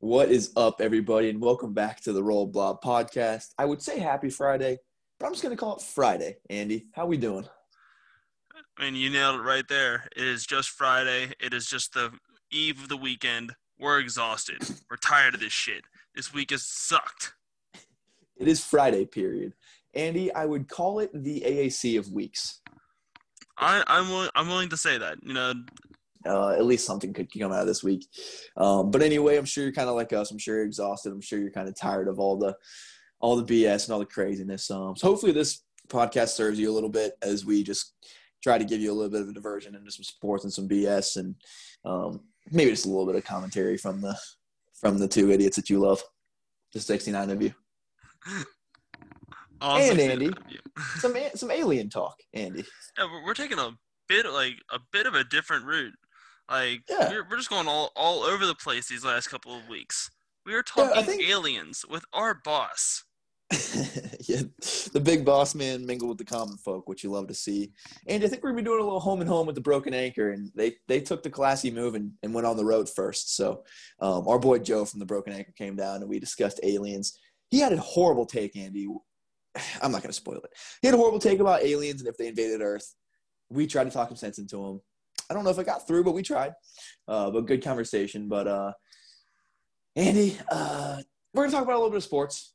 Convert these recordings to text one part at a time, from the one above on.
What is up, everybody, and welcome back to the Roll Blob podcast. I would say happy Friday, but I'm just going to call it Friday. Andy, how we doing? I mean, you nailed it right there. It is just Friday. It is just the eve of the weekend. We're exhausted. We're tired of this shit. This week has sucked. It is Friday, period. Andy, I would call it the AAC of weeks. I'm willing to say that, you know. At least something could come out of this week. But anyway, I'm sure you're kind of like us. I'm sure you're exhausted. I'm sure you're kind of tired of all the BS and all the craziness. So hopefully this podcast serves you a little bit as we just try to give you a little bit of a diversion into some sports and some BS and maybe just a little bit of commentary from the two idiots that you love, the 69 of you. And Andy, some alien talk, Andy. Yeah, we're taking a bit of a different route. Like, yeah. We're just going all over the place these last couple of weeks. We are talking aliens with our boss. Yeah, the big boss man mingled with the common folk, which you love to see. And I think we're going to be doing a little home and home with the Broken Anchor, and they took the classy move and went on the road first. So our boy Joe from the Broken Anchor came down, and we discussed aliens. He had a horrible take, Andy. I'm not going to spoil it. He had a horrible take about aliens and if they invaded Earth. We tried to talk some sense into him. I don't know if it got through, but we tried. But good conversation. But, Andy, we're going to talk about a little bit of sports.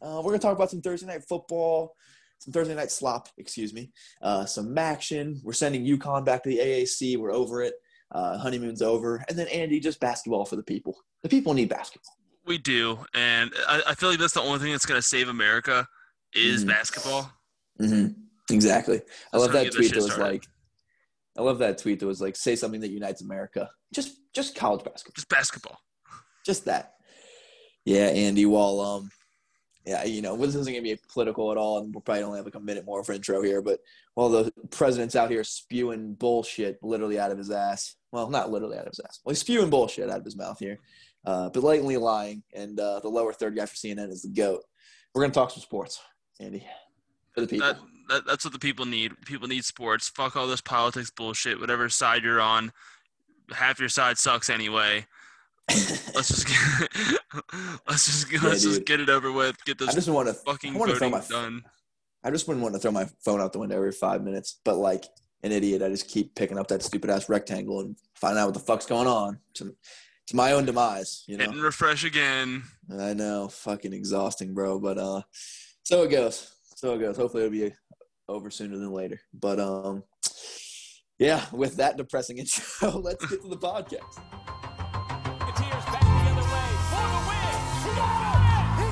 We're going to talk about some Thursday night football, some Thursday night slop, excuse me, some Maction. We're sending UConn back to the AAC. We're over it. Honeymoon's over. And then, Andy, just basketball for the people. The people need basketball. We do. And I feel like that's the only thing that's going to save America is basketball. Mm-hmm. Exactly. I love that tweet that was like, say something that unites America. Just college basketball. Just basketball. Just that. Yeah, Andy, well, yeah, you know, this isn't going to be political at all, and we'll probably only have like a minute more for intro here, but while the president's out here spewing bullshit literally out of his ass. Well, not literally out of his ass. Well, he's spewing bullshit out of his mouth here, blatantly lying, and the lower third guy for CNN is the GOAT. We're going to talk some sports, Andy, for the people. That's what the people need. People need sports. Fuck all this politics bullshit. Whatever side you're on, half your side sucks anyway. Let's just get it over with. Get this voting done. I just wouldn't want to throw my phone out the window every 5 minutes. But like an idiot, I just keep picking up that stupid ass rectangle and find out what the fuck's going on. To my own demise, you know. Hit and refresh again. I know, fucking exhausting, bro. But so it goes. Hopefully it'll be over sooner than later. But, yeah, with that depressing intro, let's get to the podcast. It's here, back the other way. For the win! He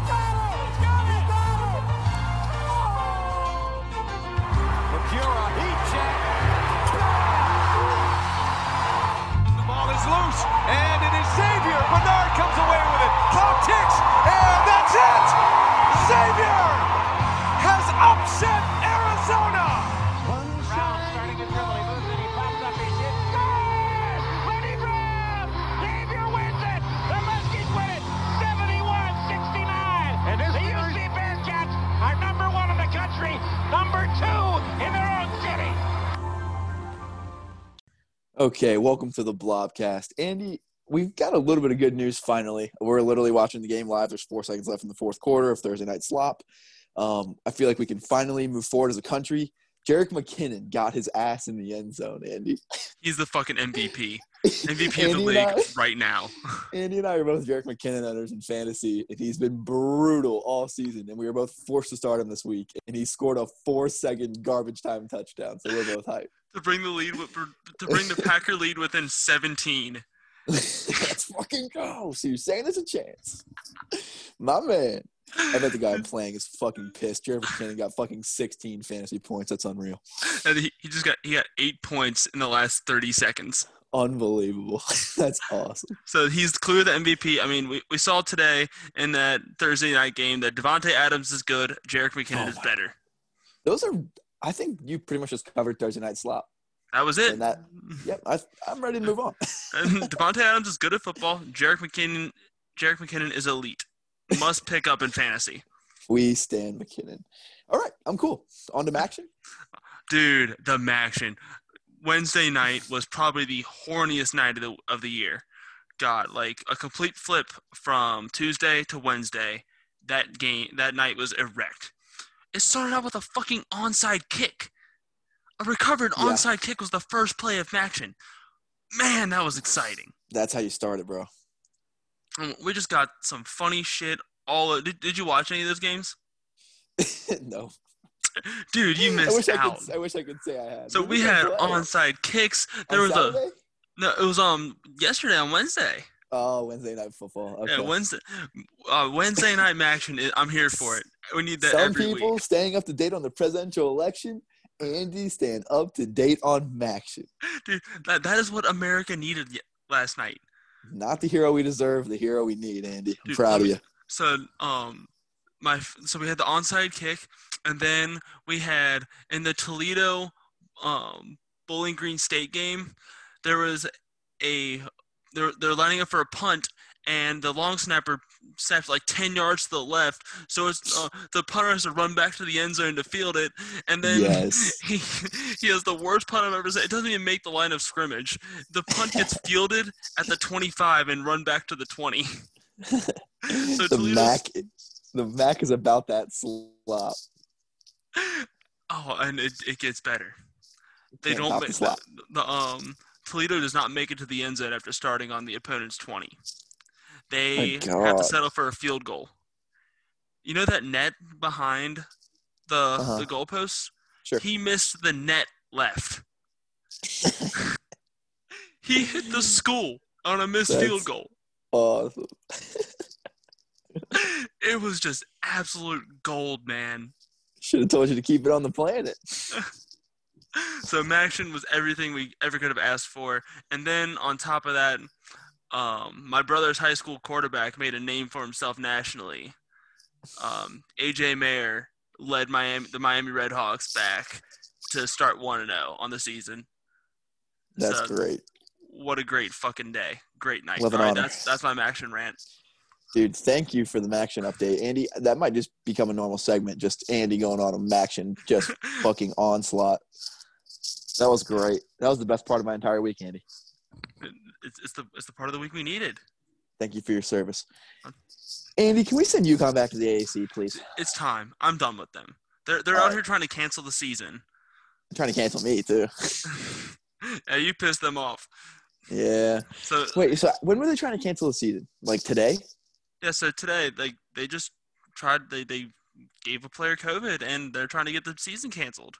got it! He got it! He got it! He got it! Oh! Acura, heat check. The ball is loose, and it is Xavier. Bernard comes away with it. Clock ticks, and that's it! Xavier! Upset Arizona! Brown starting his dribble. He moves it. He pops up. He hits. Scores! Lenny Brown! Xavier wins it! The Muskies win it! 71-69! And the UC Bearcats are number one in the country, number two in their own city! Okay, welcome to the Blobcast. Andy, we've got a little bit of good news finally. We're literally watching the game live. There's 4 seconds left in the fourth quarter of Thursday Night Slop. I feel like we can finally move forward as a country. Jerick McKinnon got his ass in the end zone, Andy. He's the fucking MVP. MVP of the league right now. Andy and I are both Jerick McKinnon owners in fantasy, and he's been brutal all season, and we were both forced to start him this week, and he scored a 4-second garbage time touchdown, so we're both hyped. To bring the Packer lead within 17. Let's fucking go, so you're saying there's a chance. My man. I bet the guy playing is fucking pissed. Jerick McKinnon got fucking 16 fantasy points. That's unreal. And he got 8 points in the last 30 seconds. Unbelievable. That's awesome. So he's clearly the MVP. I mean, we saw today in that Thursday night game that Davante Adams is good. Jerick McKinnon is better. God. I think you pretty much just covered Thursday night slop. That was it. And yep, I'm ready to move on. Davante Adams is good at football. Jerick McKinnon is elite. Must pick up in fantasy. We stand McKinnon. All right, I'm cool. On to Maction. Dude, the Maction. Wednesday night was probably the horniest night of the year. God, like a complete flip from Tuesday to Wednesday. That game, that night was erect. It started out with a fucking onside kick. A recovered onside kick was the first play of Maction. Man, that was exciting. That's how you started, bro. We just got some funny shit. Did you watch any of those games? No. Dude, you missed out. I wish I could say I had. So we had onside kicks. There was a no. It was yesterday on Wednesday. Oh, Wednesday night football. Okay. Yeah, Wednesday night action. I'm here for it. We need that every week. Some people staying up to date on the presidential election. Andy staying up to date on Maction. Dude, that is what America needed last night. Not the hero we deserve, the hero we need, Andy. I'm proud of you. So, so we had the onside kick, and then we had in the Toledo Bowling Green State game, there was they're lining up for a punt, and the long snapper snapped like 10 yards to the left. So it's the punter has to run back to the end zone to field it, and then he has the worst punt I've ever seen. It doesn't even make the line of scrimmage. The punt gets fielded at the 25 and run back to the 20. So the Mac is about that slop. Oh, and it gets better. They don't make the Toledo does not make it to the end zone after starting on the opponent's 20. They have to settle for a field goal. You know that net behind the goalpost? Sure. He missed the net left. He hit the school on a missed field goal. Awesome. It was just absolute gold, man. Should have told you to keep it on the planet. So Maction was everything we ever could have asked for. And then on top of that, my brother's high school quarterback made a name for himself nationally. AJ Mayer led the Miami RedHawks back to start 1-0 on the season. That's great. What a great fucking day. Great night. All right, that's my Maction rant. Dude, thank you for the Maction update, Andy. That might just become a normal segment, just Andy going on a Maction, just fucking onslaught. That was great. That was the best part of my entire week, Andy. It's the part of the week we needed. Thank you for your service. Andy, can we send UConn back to the AAC, please? It's time. I'm done with them. They're out here trying to cancel the season. They're trying to cancel me, too. Yeah, you pissed them off. Yeah. So when were they trying to cancel the season? Like today? Yeah, so today they just tried – they gave a player COVID, and they're trying to get the season canceled.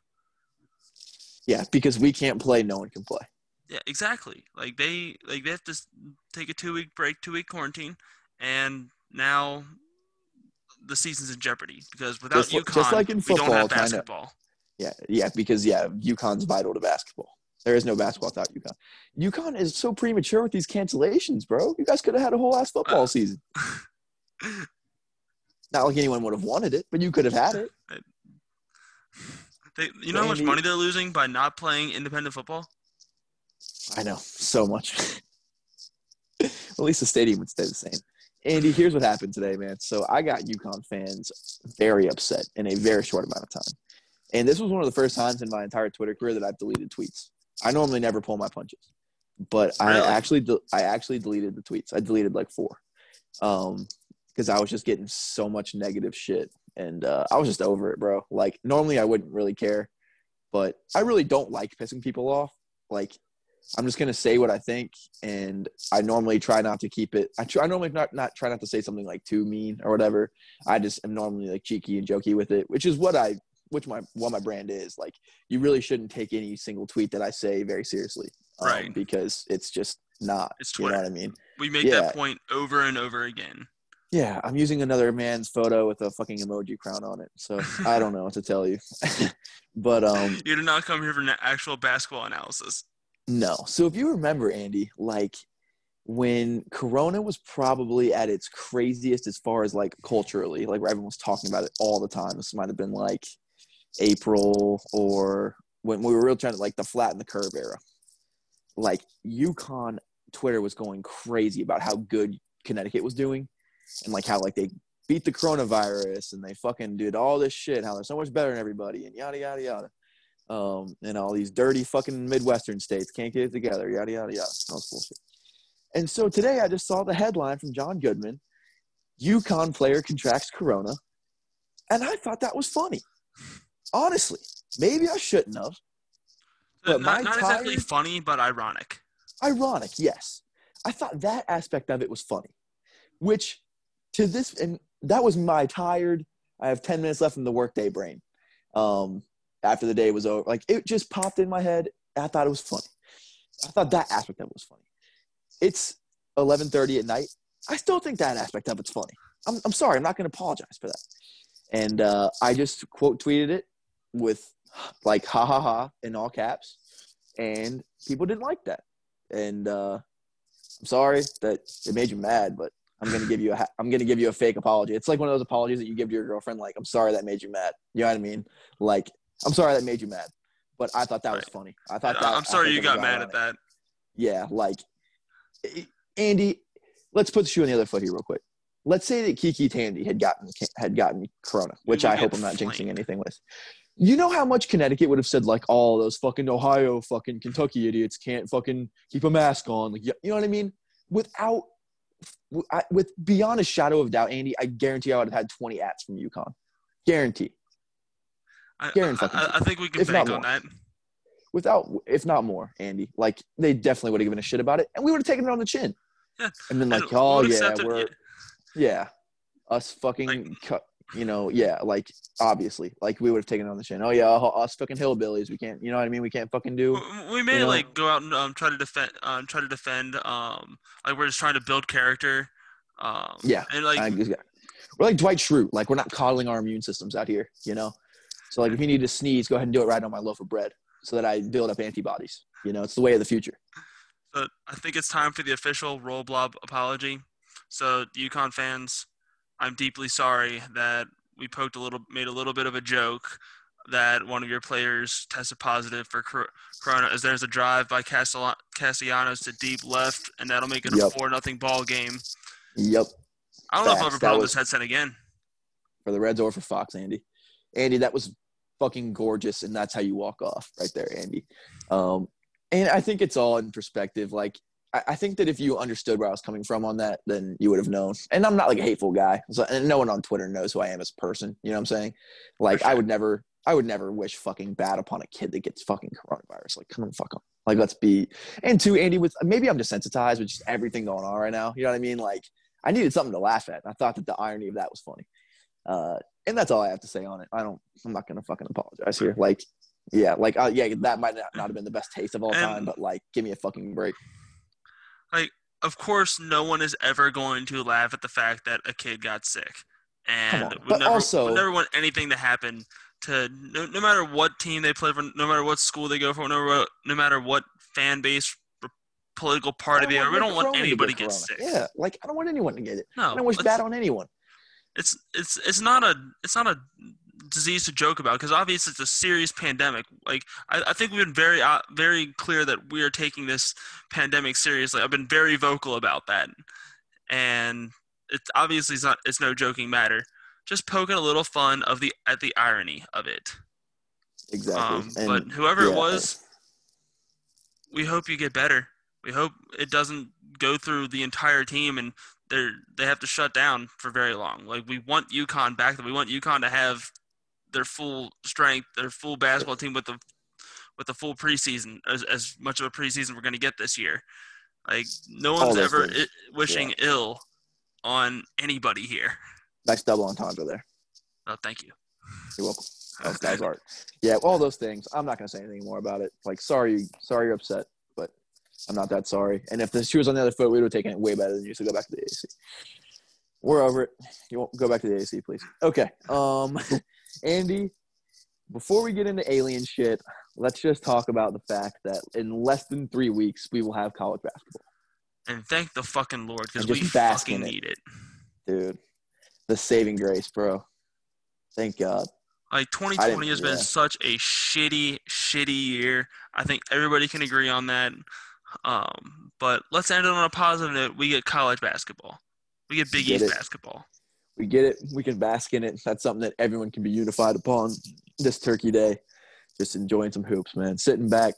Yeah, because we can't play, no one can play. Yeah, exactly. Like they have to take a 2-week break, 2-week quarantine, and now the season's in jeopardy because without UConn, just like in football, we don't have basketball. Yeah, because, UConn's vital to basketball. There is no basketball without UConn. UConn is so premature with these cancellations, bro. You guys could have had a whole ass football season. Not like anyone would have wanted it, but you could have had it. You know how much money they're losing by not playing independent football? I know, so much. At least the stadium would stay the same. Andy, here's what happened today, man. So I got UConn fans very upset in a very short amount of time. And this was one of the first times in my entire Twitter career that I've deleted tweets. I normally never pull my punches, but really? I actually deleted the tweets. I deleted like 4 because I was just getting so much negative shit, and I was just over it, bro. Like, normally I wouldn't really care, but I really don't like pissing people off. Like, I'm just going to say what I think, and I normally try not to keep it. I normally try not to say something like too mean or whatever. I just am normally like cheeky and jokey with it, which is what my brand is. Like, you really shouldn't take any single tweet that I say very seriously, right? Because it's just not. It's Twitter. You know what I mean? We make that point over and over again. Yeah, I'm using another man's photo with a fucking emoji crown on it, so I don't know what to tell you. But you did not come here for an actual basketball analysis. No. So if you remember, Andy, like when Corona was probably at its craziest as far as like culturally, like where everyone was talking about it all the time. This might have been like April, or when we were really trying to like the flatten the curve era, like UConn Twitter was going crazy about how good Connecticut was doing, and like how like they beat the coronavirus and they fucking did all this shit, how they're so much better than everybody and yada yada yada, and all these dirty fucking Midwestern states can't get it together, yada yada yada. That was bullshit. And so today I just saw the headline from John Goodman, UConn player contracts corona, and I thought that was funny. Honestly, maybe I shouldn't have. But not exactly funny, but ironic. Ironic, yes. I thought that aspect of it was funny, which to this – and that was my tired – I have 10 minutes left in the workday brain after the day was over. Like, it just popped in my head. I thought it was funny. I thought that aspect of it was funny. It's 11:30 at night. I still think that aspect of it's funny. I'm sorry. I'm not going to apologize for that. And I just quote tweeted it with like ha ha ha in all caps, and people didn't like that. And I'm sorry that it made you mad, but I'm going to give you a fake apology. It's like one of those apologies that you give to your girlfriend. Like, I'm sorry that made you mad. You know what I mean? Like, I'm sorry that made you mad, but I thought that was funny. I thought that. I'm sorry you got mad at that. Yeah, like Andy. Let's put the shoe on the other foot here real quick. Let's say that Kiki Tandy had gotten corona, which I hope I'm not jinxing anything with. You know how much Connecticut would have said, like, all those fucking Ohio fucking Kentucky idiots can't fucking keep a mask on. Like, you know what I mean? With beyond a shadow of doubt, Andy, I guarantee I would have had 20 ats from UConn. Guarantee. I think we can bank on that. If not more, Andy. Like, they definitely would have given a shit about it, and we would have taken it on the chin. Yeah. And then, like, oh, yeah, us fucking, like, you know, yeah, like, obviously. Like, we would have taken it on the chin. Oh, yeah, us fucking hillbillies. We can't, you know what I mean? We can't fucking do. We may, you know, like, go out and try to defend. Like, we're just trying to build character. Yeah. And, like, we're like Dwight Schrute. Like, we're not coddling our immune systems out here, you know? So, like, if you need to sneeze, go ahead and do it right on my loaf of bread so that I build up antibodies. You know, it's the way of the future. But I think it's time for the official Roll Blob apology. So, UConn fans, I'm deeply sorry that we made a little bit of a joke that one of your players tested positive for corona. As there's a drive by Castellanos to deep left, and that'll make it a 4-0 ball game. Yep. I don't know if I've ever put on this headset again. For the Reds or for Fox, Andy. Andy, that was fucking gorgeous, and that's how you walk off right there, Andy. And I think it's all in perspective. Like, I think that if you understood where I was coming from on that, then you would have known. And I'm not, like, a hateful guy. So, and no one on Twitter knows who I am as a person. You know what I'm saying? Like, sure. I would never wish fucking bad upon a kid that gets fucking coronavirus. Like, come on, fuck them. Like, let's be – and, two, Andy, with maybe I'm desensitized with just everything going on right now. You know what I mean? Like, I needed something to laugh at. And I thought that the irony of that was funny. And that's all I have to say on it. I'm not going to fucking apologize here. Like – yeah, like, yeah, that might not have been the best taste of all time, but, like, give me a fucking break. Like, of course, no one is ever going to laugh at the fact that a kid got sick. And we never want anything to happen to no matter what team they play for, no matter what school they go for, no matter what fan base, political party they are. We don't want anybody to get sick. Yeah, like, I don't want anyone to get it. No, I don't wish bad on anyone. It's not a disease to joke about, because obviously it's a serious pandemic. Like, I think we've been very very clear that we are taking this pandemic seriously. I've been very vocal about that, and it's obviously it's no joking matter. Just poking a little fun at the irony of it. Exactly. But whoever it was, we hope you get better. We hope it doesn't go through the entire team and they have to shut down for very long. Like, we want UConn back. We want UConn to have their full strength, their full basketball team with the full preseason, as much of a preseason we're going to get this year. Like, no one's ever wishing ill on anybody here. Nice double entendre there. Oh, thank you. You're welcome. That's art. Yeah, all those things. I'm not going to say anything more about it. Like, sorry you're upset, but I'm not that sorry. And if the shoe was on the other foot, we would have taken it way better than you. So go back to the AAC. We're over it. You won't go back to the AAC, please. Okay. Andy, before we get into alien shit, let's just talk about the fact that in less than 3 weeks, we will have college basketball. And thank the fucking Lord, because we fucking need it. Dude, the saving grace, bro. Thank God. Like, 2020 has been such a shitty, shitty year. I think everybody can agree on that. But let's end it on a positive note. We get college basketball. We get Big East basketball. We get it. We can bask in it. That's something that everyone can be unified upon this Turkey Day. Just enjoying some hoops, man. Sitting back,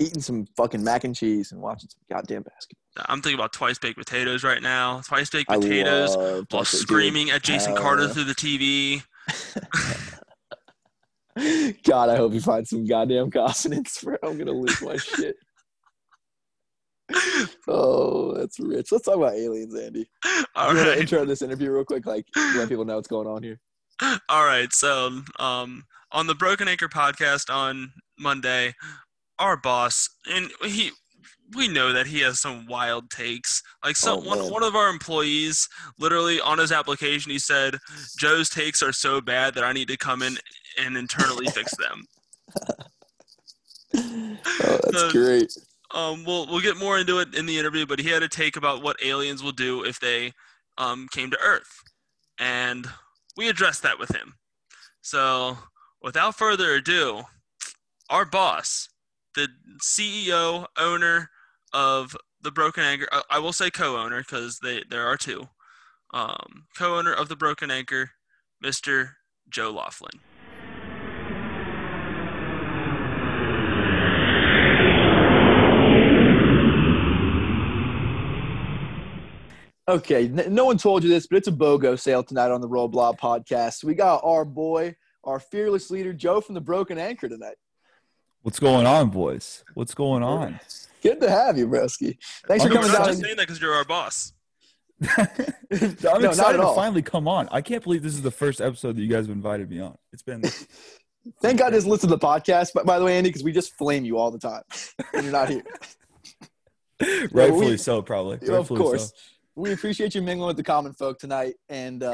eating some fucking mac and cheese and watching some goddamn basketball. I'm thinking about twice-baked potatoes right now. Twice-baked potatoes while screaming at Jason Carter through the TV. God, I hope you find some goddamn confidence, bro. I'm going to lose my shit. Oh, that's rich. Let's talk about aliens, Andy. All right. Intro this interview real quick, like, let people know what's going on here. All right. So, on the Broken Anchor podcast on Monday, our boss, and we know that he has some wild takes. Like, one of our employees, literally on his application, he said, Joe's takes are so bad that I need to come in and internally fix them. Oh, that's great. We'll get more into it in the interview, but he had a take about what aliens will do if they came to Earth. And we addressed that with him. So, without further ado, our boss, the CEO, owner of the Broken Anchor, I will say co-owner because there are two, co-owner of the Broken Anchor, Mr. Joe Laughlin. Okay, no one told you this, but it's a BOGO sale tonight on the Roll Blob podcast. We got our boy, our fearless leader, Joe from the Broken Anchor tonight. What's going on, boys? What's going on? Good to have you, Broski. Thanks for coming down. I'm just saying that because you're our boss. I'm excited to finally come on. I can't believe this is the first episode that you guys have invited me on. It's been – Thank God this listen to the podcast, by the way, Andy, because we just flame you all the time when you're not here. Rightfully so, probably. Rightfully of course. So. We appreciate you mingling with the common folk tonight, and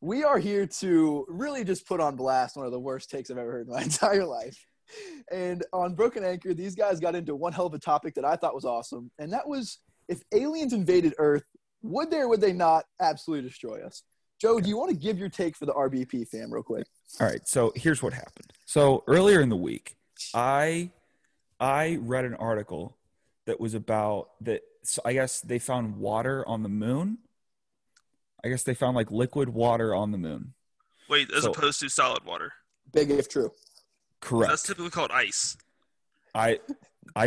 we are here to really just put on blast one of the worst takes I've ever heard in my entire life. And on Broken Anchor, these guys got into one hell of a topic that I thought was awesome, and that was if aliens invaded Earth, would they or would they not absolutely destroy us? Joe, do you want to give your take for the RBP fam real quick? All right, so here's what happened. So earlier in the week, I read an article that was about that. So I guess they found water on the moon. I guess they found like liquid water on the moon. Wait, as opposed to solid water. Big if true. Correct. That's typically called ice. I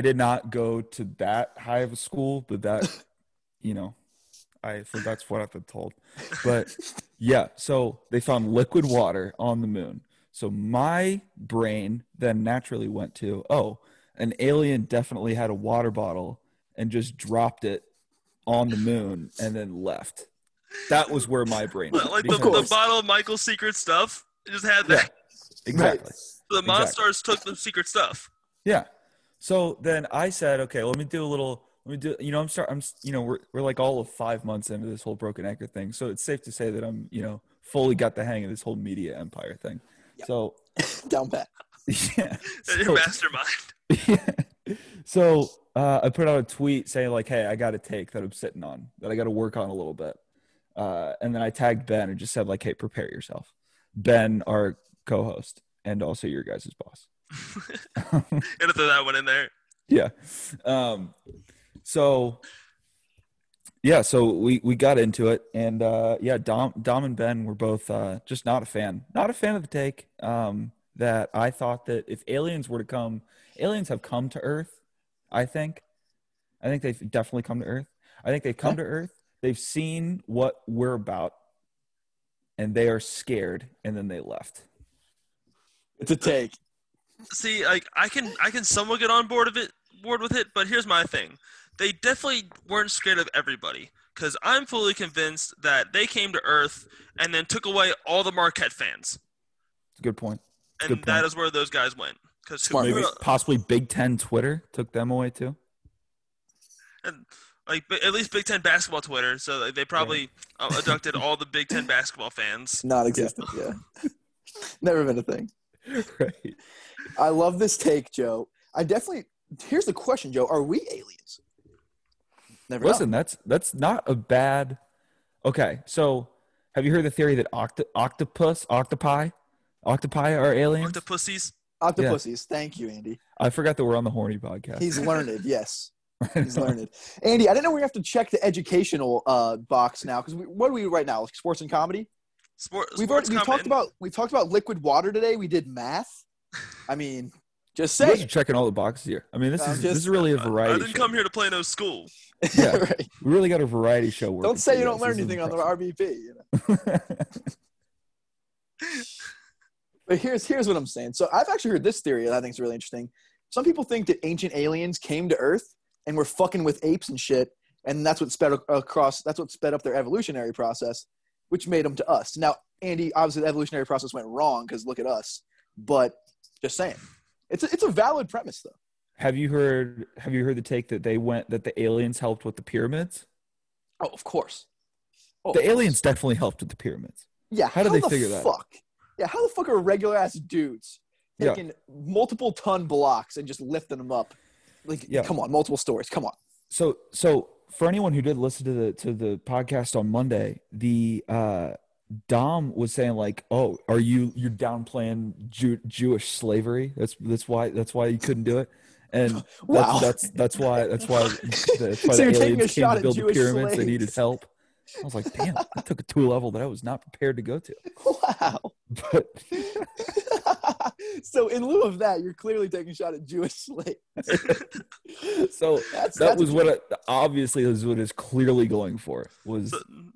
did not go to that high of a school, but that, I think that's what I've been told. But yeah, so they found liquid water on the moon. So my brain then naturally went to, an alien definitely had a water bottle and just dropped it on the moon and then left. That was where my brain went. Like the bottle of Michael's secret stuff, it just had that. Yeah, exactly. Right. So the monsters took the secret stuff. Yeah. So then I said, okay, we're like all of 5 months into this whole Broken Anchor thing. So it's safe to say that I'm, fully got the hang of this whole media empire thing. Yep. So down pat. Yeah. Your mastermind. Yeah. So I put out a tweet saying like, hey, I got a take that I'm sitting on that I got to work on a little bit. And then I tagged Ben and just said like, hey, prepare yourself. Ben, our co-host. And also your guys' boss. Gotta throw that one in there. Yeah. So we got into it. And, Dom and Ben were both just not a fan of the take that I thought that if aliens have come to Earth, I think they've definitely come to Earth. I think they've come to Earth. They've seen what we're about. And they are scared. And then they left. It's a take. See, like I can somewhat get on board with it, but here's my thing. They definitely weren't scared of everybody because I'm fully convinced that they came to Earth and then took away all the Marquette fans. Good point. That is where those guys went. Possibly Big Ten Twitter took them away too. And at least Big Ten basketball Twitter, so they probably abducted all the Big Ten basketball fans. Not existent, yeah. Never been a thing. Right. I love this take, Joe. Here's the question, Joe. Are we aliens? Never. Listen, know. That's not a bad. Okay, so have you heard the theory that octopi are aliens? Octopussies. Yeah. Thank you, Andy. I forgot that we're on the Horny podcast. He's learned. Yes. He's learned. Andy, I didn't know we have to check the educational box now because what are we right now? Like sports and comedy. Sports. We talked about liquid water today. We did math. I mean, Just saying. You guys are checking all the boxes here. I mean, this is really a variety show. I didn't come here to play no school. Yeah, right. We really got a variety show. Don't say you don't learn anything on the RBP. You know? But here's what I'm saying. So I've actually heard this theory that I think is really interesting. Some people think that ancient aliens came to Earth and were fucking with apes and shit, and that's what sped up their evolutionary process, which made them to us. Now, Andy, obviously the evolutionary process went wrong because look at us. But just saying, it's a valid premise though. Have you heard the take that the aliens helped with the pyramids? Oh, of course. The aliens definitely helped with the pyramids. Yeah. How did they figure that out? Yeah. How the fuck are regular ass dudes taking multiple ton blocks and just lifting them up? Like, come on, multiple stories. Come on. So for anyone who did listen to the podcast on Monday, the Dom was saying like, "Oh, are you downplaying Jewish slavery? That's why you couldn't do it." And wow. that's why the aliens came to build the pyramids. Slaves. They needed help. I was like, damn, that took it to a level that I was not prepared to go to. Wow. But so in lieu of that, you're clearly taking a shot at Jewish slaves. So that was what is clearly going for was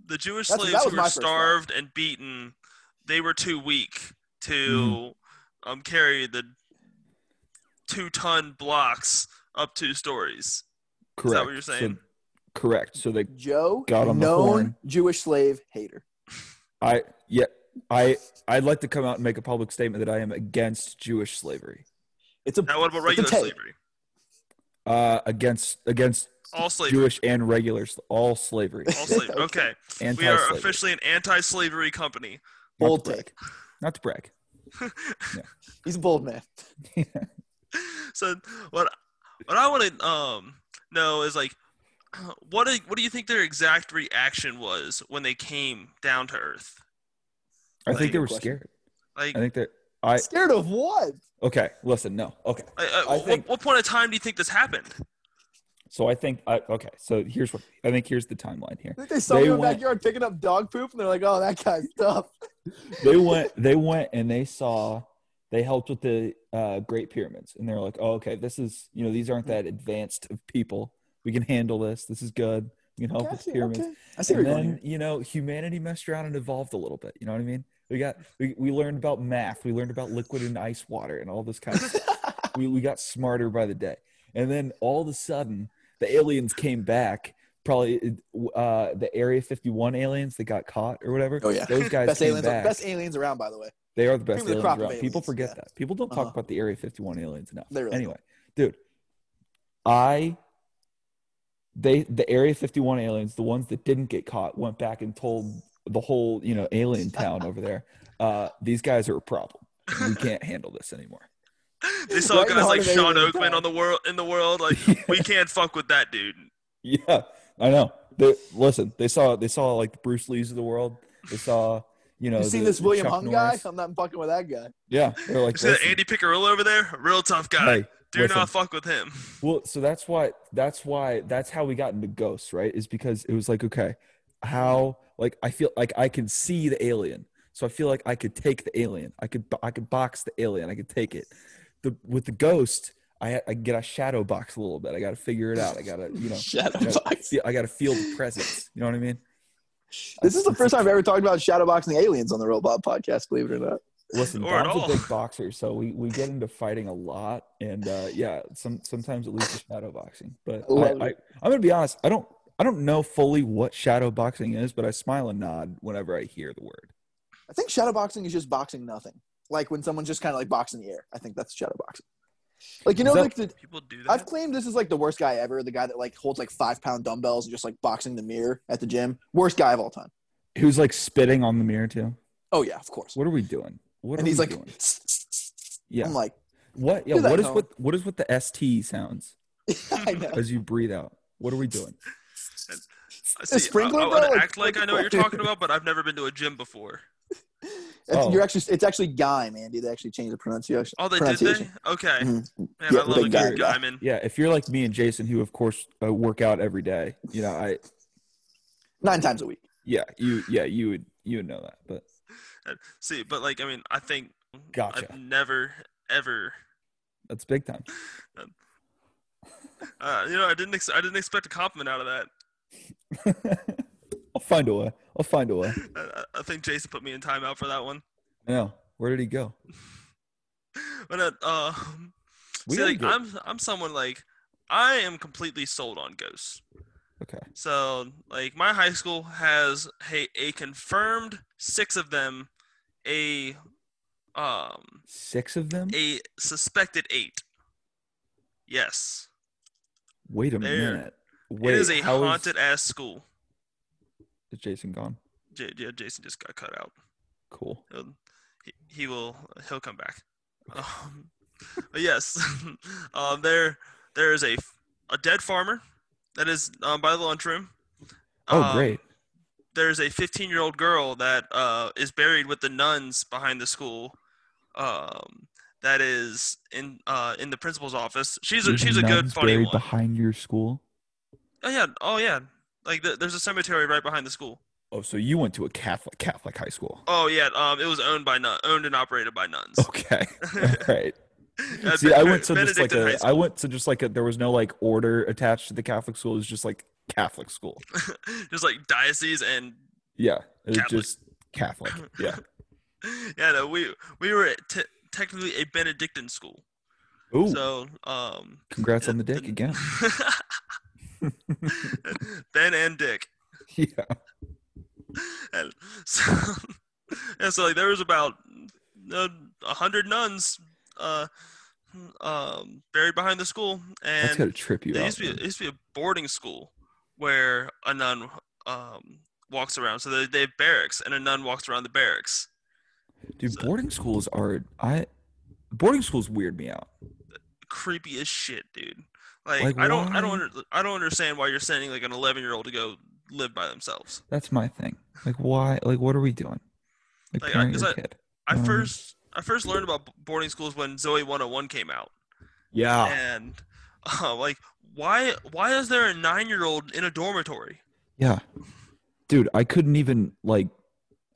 the Jewish slaves who were starved and beaten. They were too weak to carry the 2-ton blocks up 2 stories. Correct. Is that what you're saying? Correct. So they got on the known Jewish slave hater. I'd like to come out and make a public statement that I am against Jewish slavery. Now what about regular slavery? Against all slavery. Jewish and regular all slavery. All slavery. Okay. We are officially an anti-slavery company. Bold take. Not to brag. Yeah. He's a bold man. Yeah. So what I want to know is like, what do you think their exact reaction was when they came down to Earth? I think they were scared. Scared of what? Okay, listen, no. Okay. What point of time do you think this happened? So I think so here's what I think. Here's the timeline here. I think they saw you in the backyard picking up dog poop, and they're like, "Oh, that guy's tough." They went, and they saw. They helped with the Great Pyramids, and they're like, "Oh, okay, this is these aren't that advanced of people. We can handle this. This is good. We can help with the pyramids." Okay. I see. And then humanity messed around and evolved a little bit. You know what I mean? We learned about math. We learned about liquid and ice water and all this kind of stuff. We got smarter by the day. And then all of a sudden, the aliens came back. Probably the Area 51 aliens that got caught or whatever. Oh yeah, those guys. Best aliens around, by the way. They are the best aliens around. People forget that. People don't talk about the Area 51 aliens enough. Really dude, the Area 51 aliens, the ones that didn't get caught, went back and told the whole, alien town over there, these guys are a problem. We can't handle this anymore. They saw guys like Sean Oakman in the world. Like, we can't fuck with that dude. Yeah, I know. They saw like the Bruce Lees of the world. They saw, you seen this William Hung guy? I'm not fucking with that guy. Yeah. They're like, you see Andy Piccirillo over there? Real tough guy. Hey. Do not fuck with him. Well, so that's how we got into ghosts, right? Is because it was like, okay, I feel like I can see the alien. So I feel like I could take the alien. I could box the alien. I could take it. With the ghost, I get a shadow box a little bit. I got to figure it out. I got to, shadow box. I got to feel the presence. You know what I mean? This is the first time I've ever talked about shadow boxing aliens on the Roll Blob podcast, believe it or not. Listen, Dom's a big boxer, so we get into fighting a lot, and sometimes it leads to shadow boxing. But I'm gonna be honest, I don't know fully what shadow boxing is, but I smile and nod whenever I hear the word. I think shadow boxing is just boxing nothing, like when someone's just kind of like boxing the air. I think that's shadow boxing. Like people do that. I've claimed this is like the worst guy ever, the guy that like holds like 5-pound dumbbells and just like boxing the mirror at the gym. Worst guy of all time. Who's like spitting on the mirror too? Oh yeah, of course. What are we doing? What and he's like, yeah. I'm like, what? Yeah. What is with the ST sounds? I know. As you breathe out? What are we doing? I want to act like I know what you're talking about, but I've never been to a gym before. It's actually Gime, Andy. They actually changed the pronunciation. Oh, they did. They? Okay. Mm-hmm. Man, I love a good Guyman. Yeah, if you're like me and Jason, who of course work out every day, I 9 times a week. Yeah, you would know that, but. I think I've never ever That's big time. I didn't expect a compliment out of that. I'll find a way. I think Jason put me in timeout for that one. I know. Where did he go? But I'm someone like I am completely sold on ghosts. Okay. So like my high school has a confirmed 6 of them, a 6 of them, a suspected 8. Yes. Wait a minute. Wait, it is a haunted ass school. Is Jason gone? Yeah, Jason just got cut out. Cool. He'll come back. But yes, there is a dead farmer that is by the lunchroom. Oh, great. There's a 15-year-old girl that is buried with the nuns behind the school. That is in the principal's office. She's a good funny one. Buried behind your school? Oh yeah. Like there's a cemetery right behind the school. Oh, so you went to a Catholic high school? Oh yeah, it was owned and operated by nuns. Okay, all right. See, I went to just like a. There was no like order attached to the Catholic school. It was just like Catholic school. Just like diocese and. Yeah, it was just Catholic. Yeah. Yeah, no, we were technically a Benedictine school. Ooh. So, congrats on the dick again. Ben and Dick. Yeah. And so like there was about 100 nuns buried behind the school, and that's gotta trip you out. It used to be a boarding school where a nun walks around. So they have barracks, and a nun walks around the barracks. Dude, so, boarding schools weird me out. Creepy as shit, dude. Like I don't understand why you're sending like an 11-year-old to go live by themselves. That's my thing. Like why? Like what are we doing? Like I first learned about boarding schools when Zoey 101 came out. Yeah. And like why is there a 9-year-old in a dormitory? Yeah. Dude, I couldn't even like.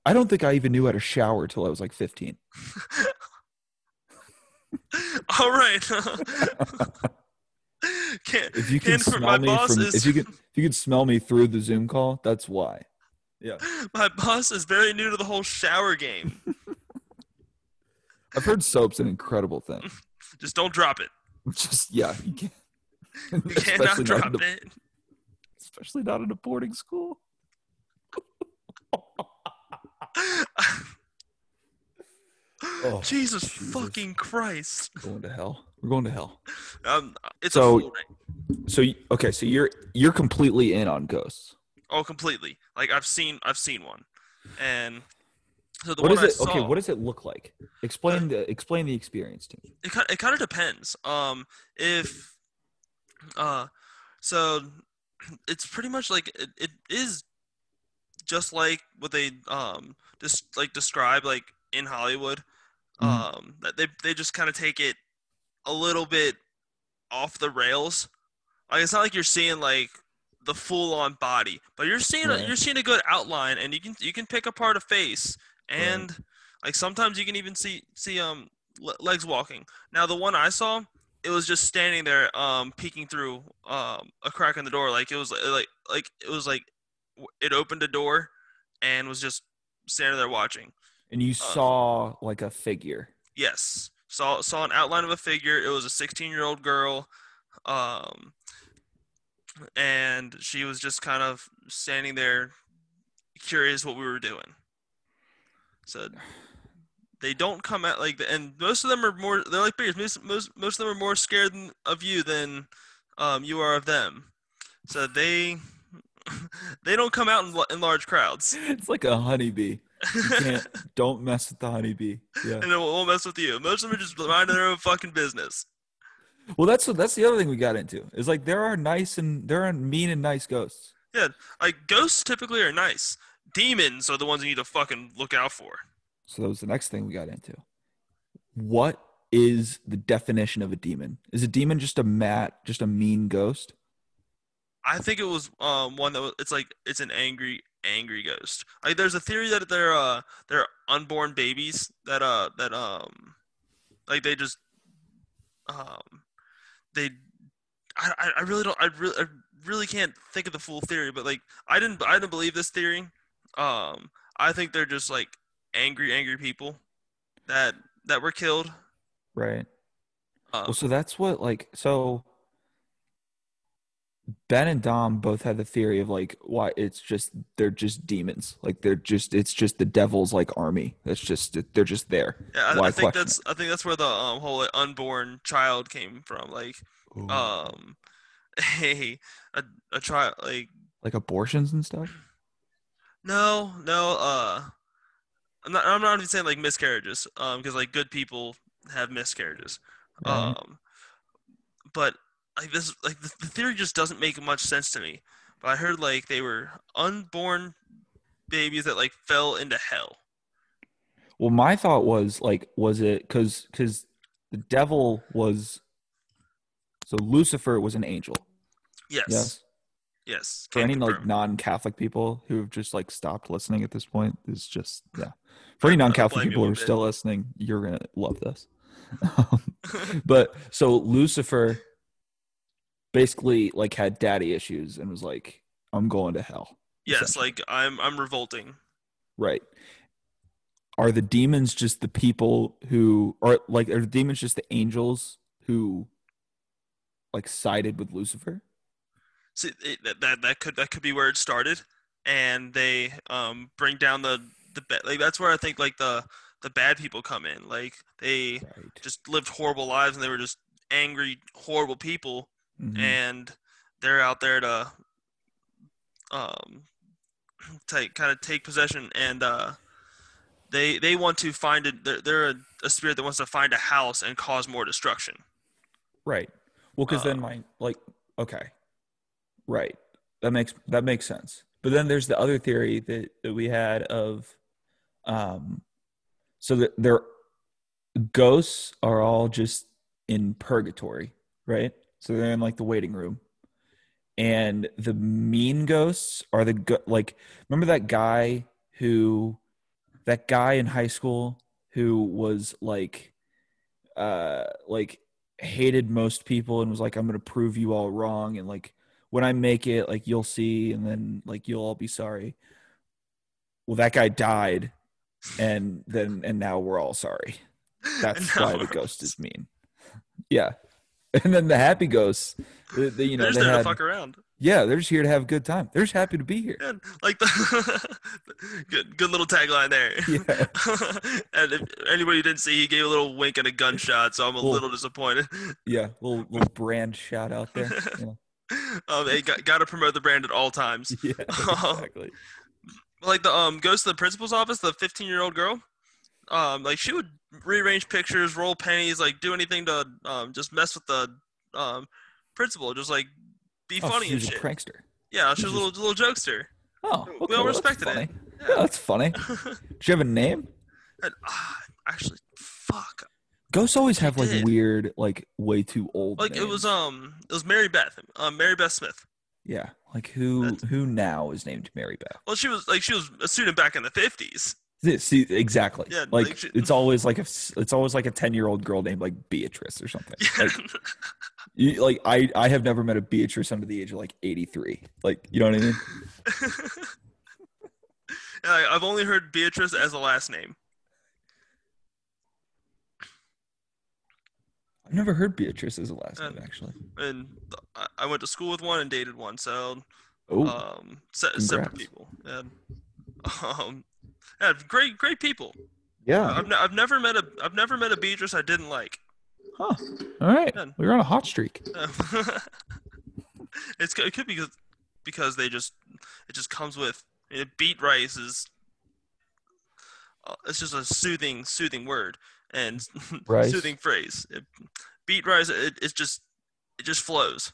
I don't think I even knew how to shower till I was like 15. All right. If you can smell me through the Zoom call, that's why. Yeah. My boss is very new to the whole shower game. I've heard soap's an incredible thing. Just don't drop it. You cannot drop it. Especially not in a boarding school. Oh, Jesus fucking Christ. We're going to hell. It's so, a fool, right? So you're completely in on ghosts. Oh, completely. Like I've seen one, and so the what one is I saw. Okay, what does it look like? Explain the experience to me. It kind of depends. So it's pretty much like it is just like what they just like describe like in Hollywood. They just kind of take it a little bit off the rails. Like it's not like you're seeing like the full on body, but you're seeing a good outline, and you can pick apart a face, and like sometimes you can even see legs walking. Now the one I saw, it was just standing there peeking through a crack in the door. Like it was like it opened a door and was just standing there watching. And you saw like a figure. Yes. Saw an outline of a figure. It was a 16-year-old girl, and she was just kind of standing there, curious what we were doing. So they don't come at like, and most of them are more. They're like bears. Most of them are more scared of you than you are of them. So they don't come out in large crowds. It's like a honeybee. Don't mess with the honeybee. Yeah. And it won't mess with you. Most of them are just minding their own fucking business. Well, that's the other thing we got into. Is like there are mean and nice ghosts. Yeah, like ghosts typically are nice. Demons are the ones you need to fucking look out for. So that was the next thing we got into. What is the definition of a demon? Is a demon just a mean ghost? I think it was one that was, it's like it's an angry ghost. Like there's a theory that they're unborn babies that like they just I really can't think of the full theory, but like I didn't believe this theory. I think they're just like angry people that were killed. Right. Well, so that's what Ben and Dom both had the theory of like why it's just they're just demons, like it's just the devil's like army. That's just they're just there. Yeah, I think that's where the whole like, unborn child came from. Like, ooh. a child like abortions and stuff. No. I'm not even saying like miscarriages, because like good people have miscarriages, right. But. Like this, like the theory just doesn't make much sense to me. But I heard like they were unborn babies that like fell into hell. Well, my thought was like, was it because the devil was, so Lucifer was an angel. Yes. For any like non-Catholic people who have just like stopped listening at this point, it's just For any non-Catholic people who are still listening, you're gonna love this. But so Lucifer. Basically, like, had daddy issues and was like, I'm going to hell. Yes, like, I'm revolting. Right. Are the demons just the people who – or, like, are the demons just the angels who, like, sided with Lucifer? See, that could be where it started. And they bring down the that's where I think, like, the bad people come in. Like, they just lived horrible lives and they were just angry, horrible people. Mm-hmm. And they're out there to take possession, and they want to find it. They're a spirit that wants to find a house and cause more destruction. Right. Well, because then right. That makes sense. But then there's the other theory that we had of, so that their ghosts are all just in purgatory, right? So they're in, like, the waiting room. And the mean ghosts are remember that guy in high school who was, like hated most people and was like, I'm going to prove you all wrong. And, like, when I make it, like, you'll see. And then, like, you'll all be sorry. Well, that guy died. And now we're all sorry. That's why the ghost is mean. Yeah. And then the happy ghosts, they're just there to fuck around. Yeah, they're just here to have a good time. They're just happy to be here. Yeah, like the good little tagline there. Yeah. And if anybody didn't see, he gave a little wink and a gunshot, so I'm a little disappointed. Yeah, little brand shout out there. Yeah. They got to promote the brand at all times. Yeah, exactly. Like the ghost of the principal's office, the 15-year-old girl. Like she would rearrange pictures, roll pennies, like do anything to just mess with the principal, just like be funny and shit. A prankster. Yeah, she was a little jokester. Oh, okay. We all respected it. Yeah, that's funny. Did she have a name? Actually, fuck. Ghosts always have weird, like way too old. Like names. It was Mary Beth, Mary Beth Smith. Yeah, like who now is named Mary Beth? Well, she was a student back in the 50s. See, exactly. Yeah, like it's always like a 10-year-old girl named like Beatrice or something. Yeah. Like, I have never met a Beatrice under the age of like 83. Like, you know what I mean? Yeah, I've only heard Beatrice as a last name. I've never heard Beatrice as a last name actually. And I went to school with one and dated one, so separate people. And, yeah, great people. Yeah, I've never met a Beatrice I didn't like. Huh. All right, yeah. We were on a hot streak. It could be because it just comes with beet rice is. It's just a soothing word and soothing phrase. Beet rice, it just flows.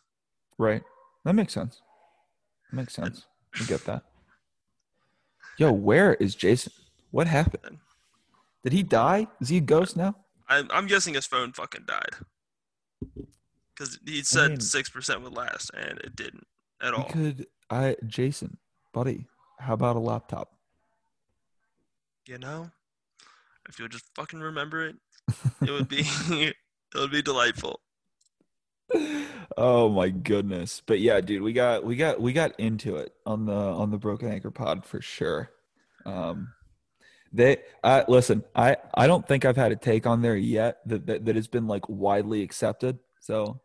Right, that makes sense. I get that. Yo, where is Jason? What happened? Did he die? Is he a ghost now? I'm guessing his phone fucking died. Because he said 6% would last, and it didn't at all. Jason, buddy, how about a laptop? You know, if you'll just fucking remember it, it would be It would be delightful. Oh my goodness. But yeah, dude, we got into it on the Broken Anchor pod for sure. Listen, I don't think I've had a take on there yet that has been like widely accepted. So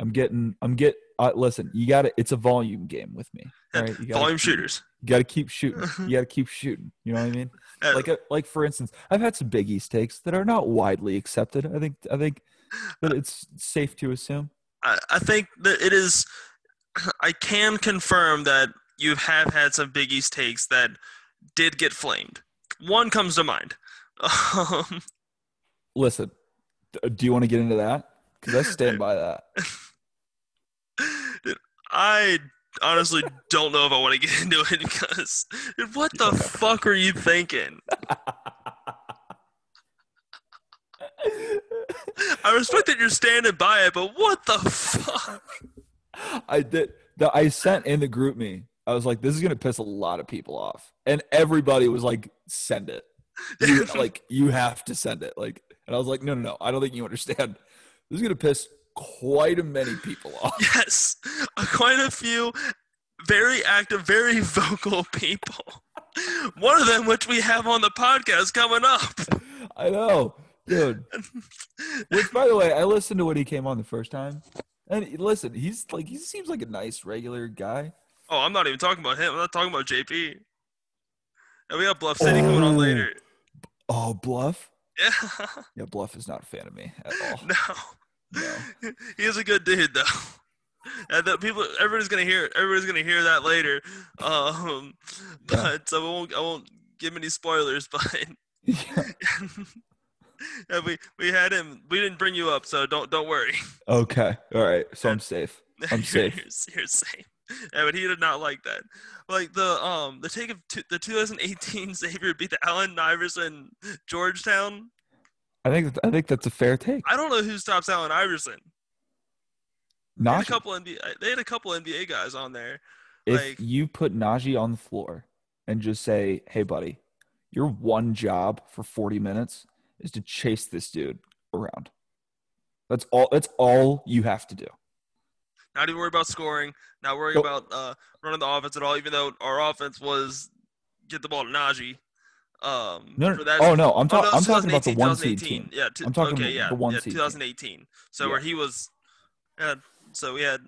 listen, you got it. It's a volume game with me. Right? You gotta volume shooters. You got to keep shooting. You got to keep shooting. You know what I mean? Like for instance, I've had some Big East takes that are not widely accepted. I think that it's safe to assume. I think that it is. I can confirm that you have had some Big East takes that did get flamed. One comes to mind. Listen, do you want to get into that? Because I stand by that. I honestly don't know if I want to get into it because what the fuck are you thinking? I respect that you're standing by it, but what the fuck? I sent in the group me. I was like, this is going to piss a lot of people off. And everybody was like, send it. You have to send it. Like, and I was like, no. I don't think you understand. This is going to piss quite a many people off. Yes. Quite a few very active, very vocal people. One of them, which we have on the podcast coming up. I know. Dude. Which, by the way, I listened to when he came on the first time. And listen, he seems like a nice, regular guy. Oh, I'm not even talking about him. I'm not talking about JP. And we got Bluff City going on later. Oh, Bluff? Yeah. Yeah, Bluff is not a fan of me at all. No. He is a good dude, though. And the people, everybody's gonna hear it. Everybody's gonna hear that later. But so I won't give any spoilers. But yeah. Yeah, we had him. We didn't bring you up, so don't worry. Okay. All right. So I'm safe. I'm safe. You're safe. Yeah, but he did not like that. Like the take of the 2018 Xavier beat the Allen Iverson Georgetown. I think that's a fair take. I don't know who stops Allen Iverson. Not They had a couple NBA guys on there. If you put Najee on the floor and just say, "Hey, buddy, your one job for 40 minutes is to chase this dude around. That's all you have to do." Not even worry about scoring. Not worrying about running the offense at all. Even though our offense was get the ball to Najee. I'm talking about the 1-seed team. Yeah, the 1-seed 2018. Team. So where he was. So we had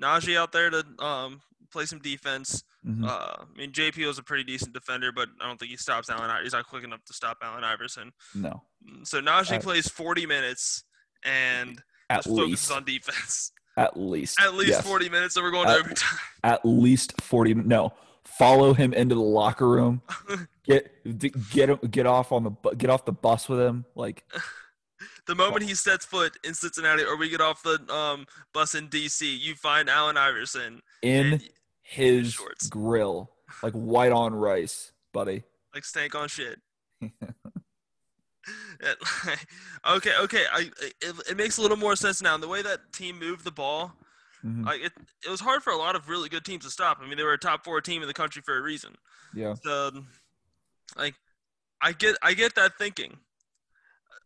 Najee out there to play some defense. Mm-hmm. I mean, JP was a pretty decent defender, but I don't think he stops Allen. He's not quick enough to stop Allen Iverson. No. So Najee plays 40 minutes and just focuses on defense. At least yes. 40 minutes, and we're going to overtime. At least 40. No, follow him into the locker room. Get off the bus with him. Like. The moment he sets foot in Cincinnati, or we get off the bus in D.C., you find Allen Iverson in his shorts. Grill, like white on rice, buddy. Like stank on shit. Okay. It makes a little more sense now. And the way that team moved the ball, mm-hmm. it was hard for a lot of really good teams to stop. I mean, they were a top 4 team in the country for a reason. Yeah. So, I get that thinking.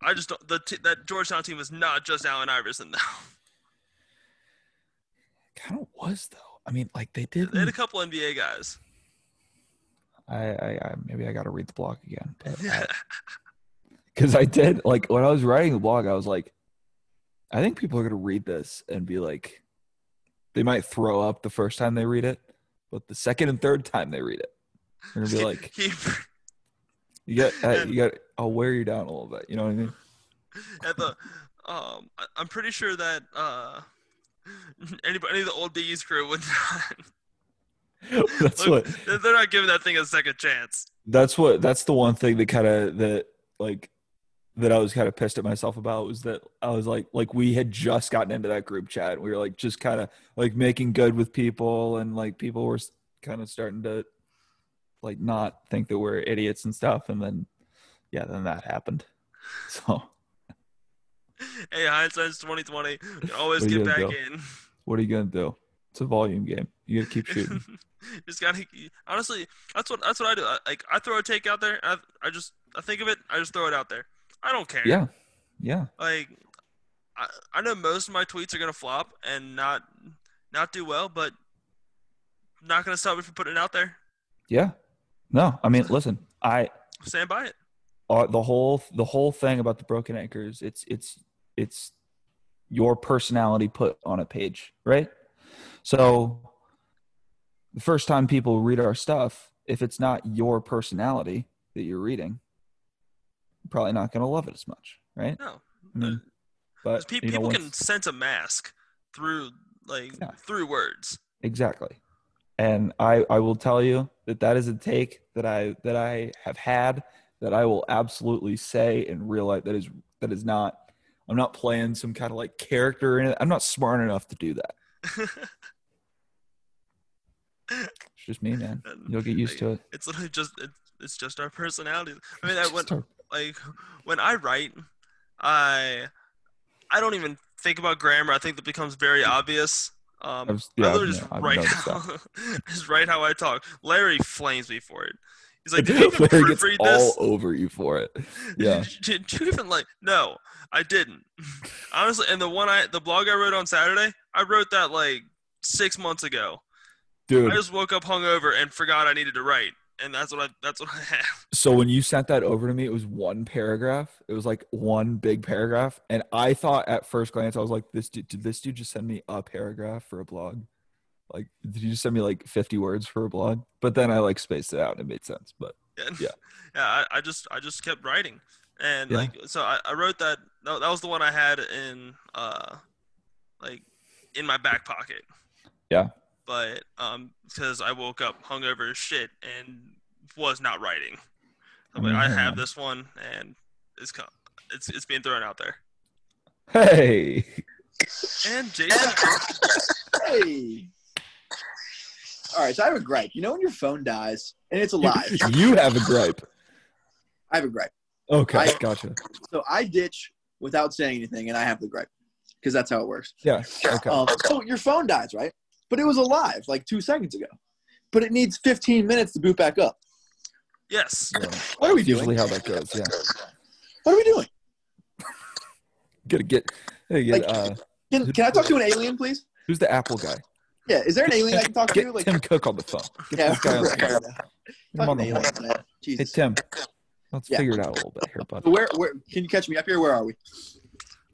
I just don't, that Georgetown team was not just Allen Iverson though. Kind of was though. I mean, they did. They had a couple NBA guys. I maybe I got to read the blog again, because I did when I was writing the blog, I was like, I think people are gonna read this and be like, they might throw up the first time they read it, but the second and third time they read it, they're gonna be like, you got. I'll wear you down a little bit. You know what I mean? I'm pretty sure that any of the old B's crew would not. They're not giving that thing a second chance. That's the one thing that that I was kind of pissed at myself about, was that I was like we had just gotten into that group chat. We were just kind of making good with people, and people were kind of starting to not think that we're idiots and stuff, and then. Yeah, then that happened. So, hey, hindsight's 2020. You can always get back in. What are you gonna do? It's a volume game. You gotta keep shooting. Just gotta. Honestly, that's what I do. I throw a take out there. I think of it. I just throw it out there. I don't care. Yeah. I know most of my tweets are going to flop and not do well, but not going to stop me from putting it out there. Yeah. No, I mean, listen, I stand by it. The whole thing about the Broken Anchors, it's your personality put on a page, right? So the first time people read our stuff, if it's not your personality that you're reading, you're probably not going to love it as much, right? No. I mean, but people can sense a mask through through words. Exactly. And I will tell you that is a take that I have had that I will absolutely say in real life. That is not, I'm not playing some kind of character in it. I'm not smart enough to do that. It's just me, man. You'll get used to it. It's literally just, it's just our personalities. I mean, when I write, I don't even think about grammar. I think that becomes very obvious. I just write how I talk. Larry flames me for it. He's like, did you even proofread this? All over you for it. Yeah. Did you even no, I didn't. Honestly, and the blog I wrote on Saturday, I wrote that 6 months ago. Dude, I just woke up hungover and forgot I needed to write, and that's what I have. So when you sent that over to me, it was one paragraph. It was one big paragraph, and I thought at first glance, I was like, "Did this dude just send me a paragraph for a blog? Did you just send me 50 words for a blog?" But then I spaced it out and it made sense. But yeah, I just kept writing, and so I wrote that. No, that was the one I had in in my back pocket. Yeah. But because I woke up hungover as shit and was not writing, I have this one and it's being thrown out there. Hey. And Jason. Hey. All right, so I have a gripe. You know when your phone dies and it's alive? You have a gripe. I have a gripe. Okay, gotcha. So I ditch without saying anything, and I have the gripe because that's how it works. Yeah. Okay. So your phone dies, right? But it was alive 2 seconds ago. But it needs 15 minutes to boot back up. Yes. Yeah. What are we doing? Usually how that goes, yeah. What are we doing? Can I talk to an alien, please? Who's the Apple guy? Yeah, is there an alien I can talk to? Tim Cook on the phone. Hey, Tim, let's figure it out a little bit here, bud. Where can you catch me up here? Where are we?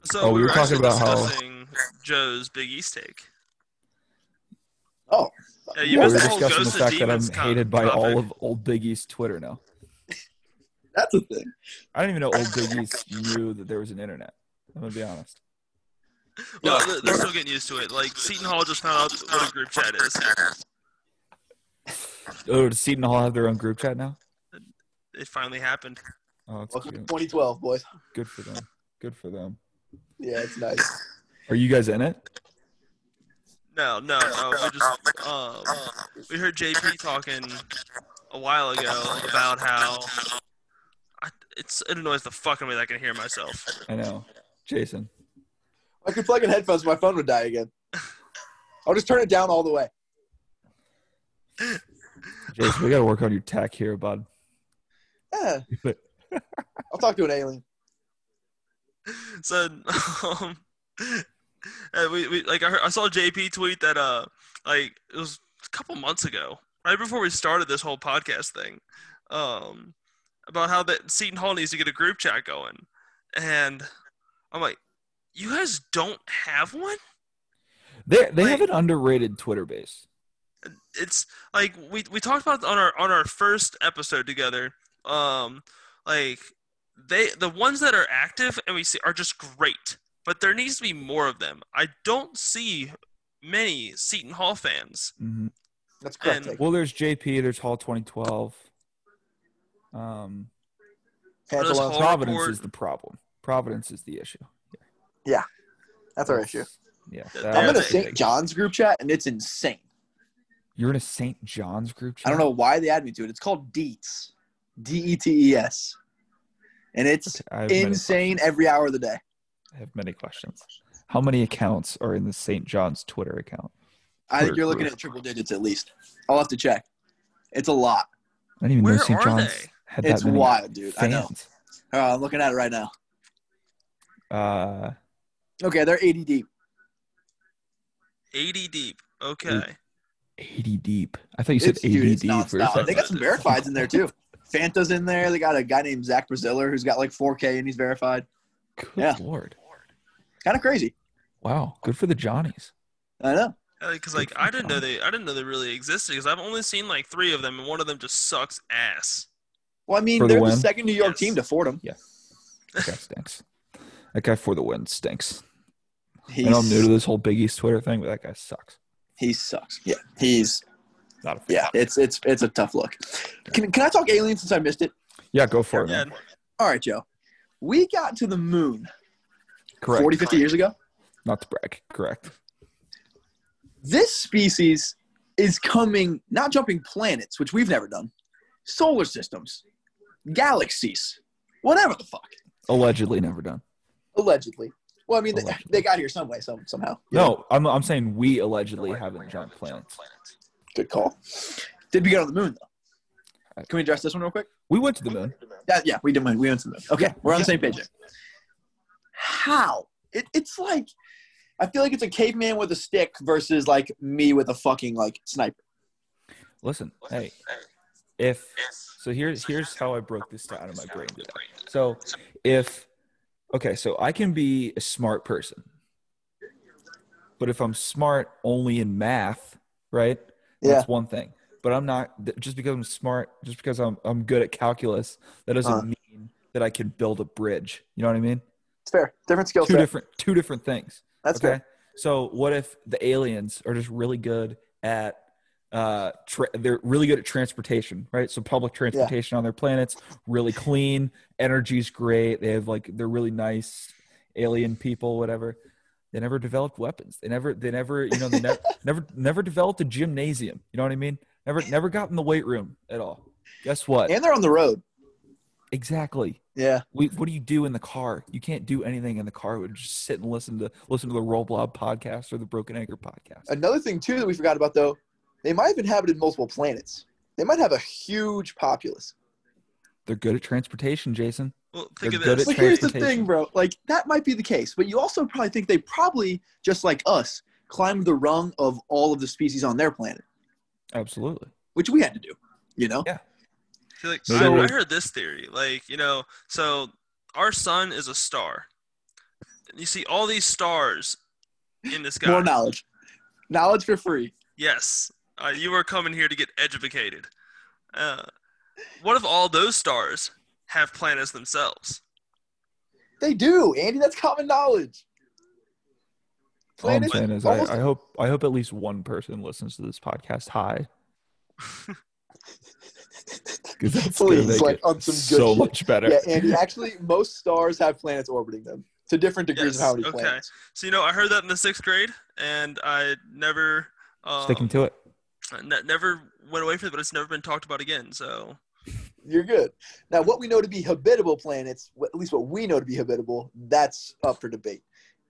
So we were talking about discussing Joe's Big East take. Oh, yeah, you missed the whole ghost of demons that I'm hated by all of Old Big East Twitter now. That's a thing. I didn't even know Old Big East knew that there was an internet. I'm gonna be honest. Well, they're still getting used to it. Seton Hall just found out what a group chat is. Oh, does Seton Hall have their own group chat now? It finally happened. Oh, it's 2012, boys. Good for them. Good for them. Yeah, it's nice. Are you guys in it? No. We heard JP talking a while ago about how it annoys the fucking way that I can hear myself. I know. Jason. I could plug in headphones, my phone would die again. I'll just turn it down all the way. Jason, we got to work on your tech here, bud. Yeah. I'll talk to an alien. So, I saw JP tweet that it was a couple months ago, right before we started this whole podcast thing, about how that Seton Hall needs to get a group chat going, and I'm like, you guys don't have one? They have an underrated Twitter base. It's we talked about it on our first episode together. The ones that are active and we see are just great. But there needs to be more of them. I don't see many Seton Hall fans. Mm-hmm. That's correct. Well, there's JP. There's Hall 2012. Providence is the problem. Providence is the issue. Yeah. That's our issue. Yeah. I'm in a St. John's group chat, and it's insane. You're in a St. John's group chat? I don't know why they add me to it. It's called Deets. D-E-T-E-S. And it's insane every hour of the day. I have many questions. How many accounts are in the St. John's Twitter account? I think you're looking at triple digits at least. I'll have to check. It's a lot. I didn't even know St. John's had that many. It's wild, dude. Fans. I know. I'm looking at it right now. Okay, they're 80 deep. 80 deep. Okay. 80 deep. I thought you said 80 deep. They got some verifieds in there, too. Fanta's in there. They got a guy named Zach Braziller who's got like 4K and he's verified. Good Lord. Kind of crazy. Wow. Good for the Johnnies. I know. Because like I didn't know they really existed because I've only seen like three of them and one of them just sucks ass. Well, I mean, they're the second New York team to Fordham. Yeah. That guy stinks. That guy for the win stinks. And I'm new to this whole Big East Twitter thing, but that guy sucks. He sucks. Yeah. He's not a fan. Yeah, it's a tough look. Can I talk aliens since I missed it? Yeah, go for it. All right, Joe. We got to the moon. Correct. 40, 50 years ago? Not to brag. Correct. This species is coming, not jumping planets, which we've never done, solar systems, galaxies, whatever the fuck. Allegedly never done. Allegedly. Well, I mean, they got here some way, somehow. No, I'm saying we allegedly haven't jumped planets. Good call. Did we get on the moon, though? Can we address this one real quick? We went to the moon. Yeah, we did. We went to the moon. Okay, we're on the same page here. How? It's like... I feel like it's a caveman with a stick versus, like, me with a fucking, like, sniper. Listen, hey, here's how I broke this out of my brain today. So I can be a smart person. But if I'm smart only in math, right, that's one thing. But I'm not – just because I'm smart, just because I'm good at calculus, that doesn't mean that I can build a bridge. You know what I mean? It's fair. Different skill set. Two different things. That's okay. Good. So what if the aliens are just really good at they're really good at transportation, right? So public transportation on their planets, really clean, energy's great. They have they're really nice alien people, whatever. They never developed weapons. They never developed a gymnasium. You know what I mean? Never got in the weight room at all. Guess what? And they're on the road. Exactly. Yeah. What do you do in the car? You can't do anything in the car. We just sit and listen to the Roll Blob podcast or the Broken Anchor podcast. Another thing too that we forgot about though, they might have inhabited multiple planets. They might have a huge populace. They're good at transportation, Jason. Well, think of this. But here's the thing, bro. Like that might be the case, but you also probably think they probably just like us climbed the rung of all of the species on their planet. Absolutely. Which we had to do, you know? Yeah. I heard this theory, so our sun is a star. You see all these stars in the sky. More knowledge. Knowledge for free. Yes. You are coming here to get educated. What if all those stars have planets themselves? They do, Andy. That's common knowledge. Planets, all I'm saying is I hope at least one person listens to this podcast. Hi. Please, on some good so shit. Much better. Yeah, Andy, actually, most stars have planets orbiting them to different degrees of how many planets. So, I heard that in the 6th grade, and I never sticking to it. Never went away from it, but it's never been talked about again, so. You're good. Now, what we know to be habitable planets, at least what we know to be habitable, that's up for debate.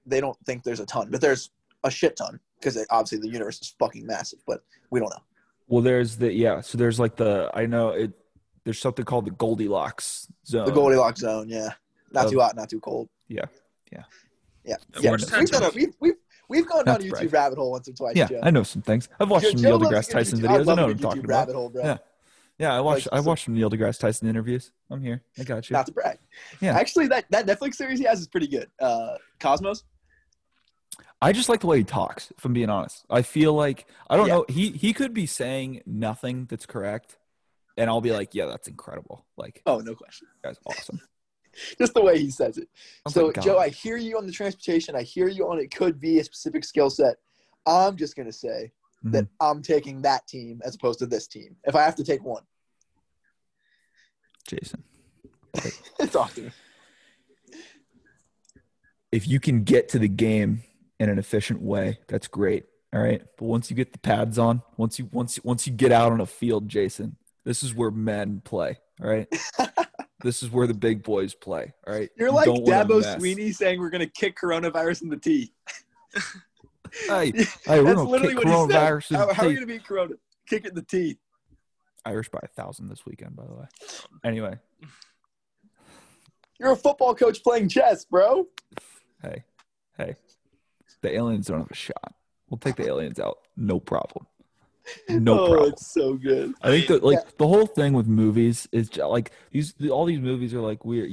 They don't think there's a ton, but there's a shit ton, because obviously the universe is fucking massive, but we don't know. Well, there's something called the Goldilocks zone. The Goldilocks zone, yeah. Not too hot, not too cold. Yeah. We've gone down a YouTube rabbit hole once or twice, Joe. I know some things. I've watched some Neil deGrasse Tyson videos. I know what I'm talking about. Rabbit hole, bro. Yeah, I watched some Neil deGrasse Tyson interviews. I'm here. I got you. Not to brag. Yeah. Actually, that Netflix series he has is pretty good. Cosmos. I just like the way he talks, if I'm being honest. I feel like – I don't know. He could be saying nothing that's correct. And I'll be like, yeah, that's incredible. Like, oh, no question. That's awesome. Just the way he says it. So, Joe, I hear you on the transportation. I hear you on it could be a specific skill set. I'm just going to say that I'm taking that team as opposed to this team. If I have to take one. Jason. It's awesome. If you can get to the game in an efficient way, that's great. All right. But once you get the pads on, once you get out on a field, Jason, this is where men play, all right? This is where the big boys play, all right? You're like Dabo Sweeney saying we're going to kick coronavirus in the teeth. Hey, we're going to kick coronavirus in the teeth. How are you going to beat corona? Kick it in the teeth. Irish by 1,000 this weekend, by the way. Anyway. You're a football coach playing chess, bro. Hey. Hey, the aliens don't have a shot. We'll take the aliens out. No problem. No problem. It's so good. I think that, like, the whole thing with movies is just, like, all these movies are like, we're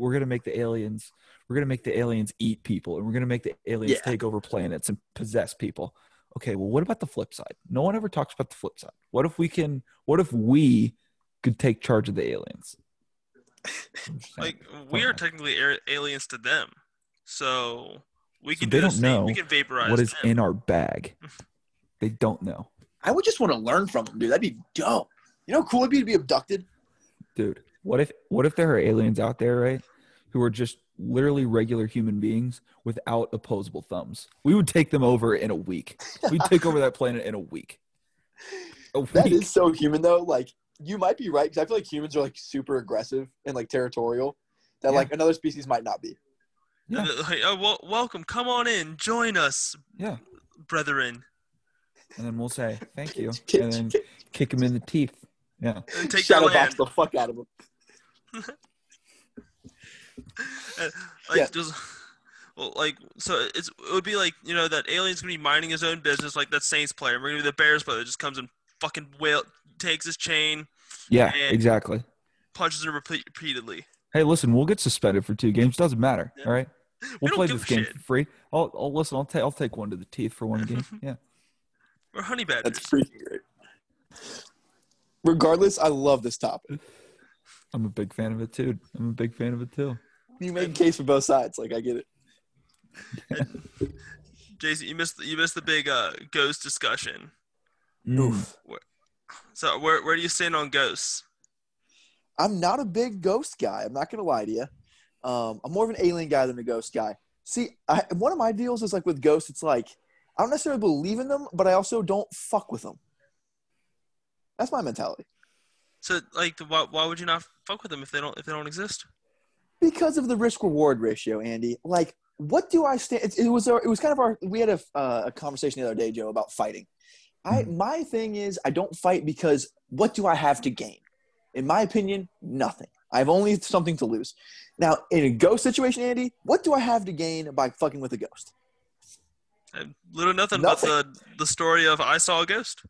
gonna make the aliens. We're going to make the aliens eat people, and we're going to make the aliens take over planets and possess people. Okay, well, what about the flip side? No one ever talks about the flip side. What if we could take charge of the aliens? Like, we are technically aliens to them. So we can vaporize what is them. In our bag. They don't know. I would just want to learn from them, dude. That'd be dope. You know how cool it'd be to be abducted? Dude, what if there are aliens out there, right, who are just literally regular human beings without opposable thumbs? We would take them over in a week. We'd take over that planet in a week. That is so human, though. Like, you might be right, because I feel like humans are, like, super aggressive and, like, territorial that, like, another species might not be. Yeah. Welcome. Come on in. Join us, brethren. And then we'll say, thank you. And then kick him in the teeth. Yeah. And take shadow box the fuck out of him. It would be like, you know, that alien's gonna be minding his own business, like that Saints player, and we're gonna be the Bears player that just comes and fucking takes his chain, exactly, punches him repeatedly. Hey, listen, we'll get suspended for 2 games, doesn't matter. All right, we'll play this game for free. I'll take one to the teeth for one game. We're honey badgers. That's freaking great. Regardless, I love this topic. I'm a big fan of it, too. You make a case for both sides. Like, I get it. Jason, you missed the big ghost discussion. Oof. So, where do you stand on ghosts? I'm not a big ghost guy. I'm not going to lie to you. I'm more of an alien guy than a ghost guy. See, one of my deals is, like, with ghosts, it's like, I don't necessarily believe in them, but I also don't fuck with them. That's my mentality. So, like, why would you not fuck with them if they don't exist? Because of the risk reward ratio, Andy. Like, what do I stand? We had a conversation the other day, Joe, about fighting. My thing is, I don't fight because what do I have to gain? In my opinion, nothing. I have only something to lose. Now, in a ghost situation, Andy, what do I have to gain by fucking with a ghost? Little nothing. About the story of I saw a ghost.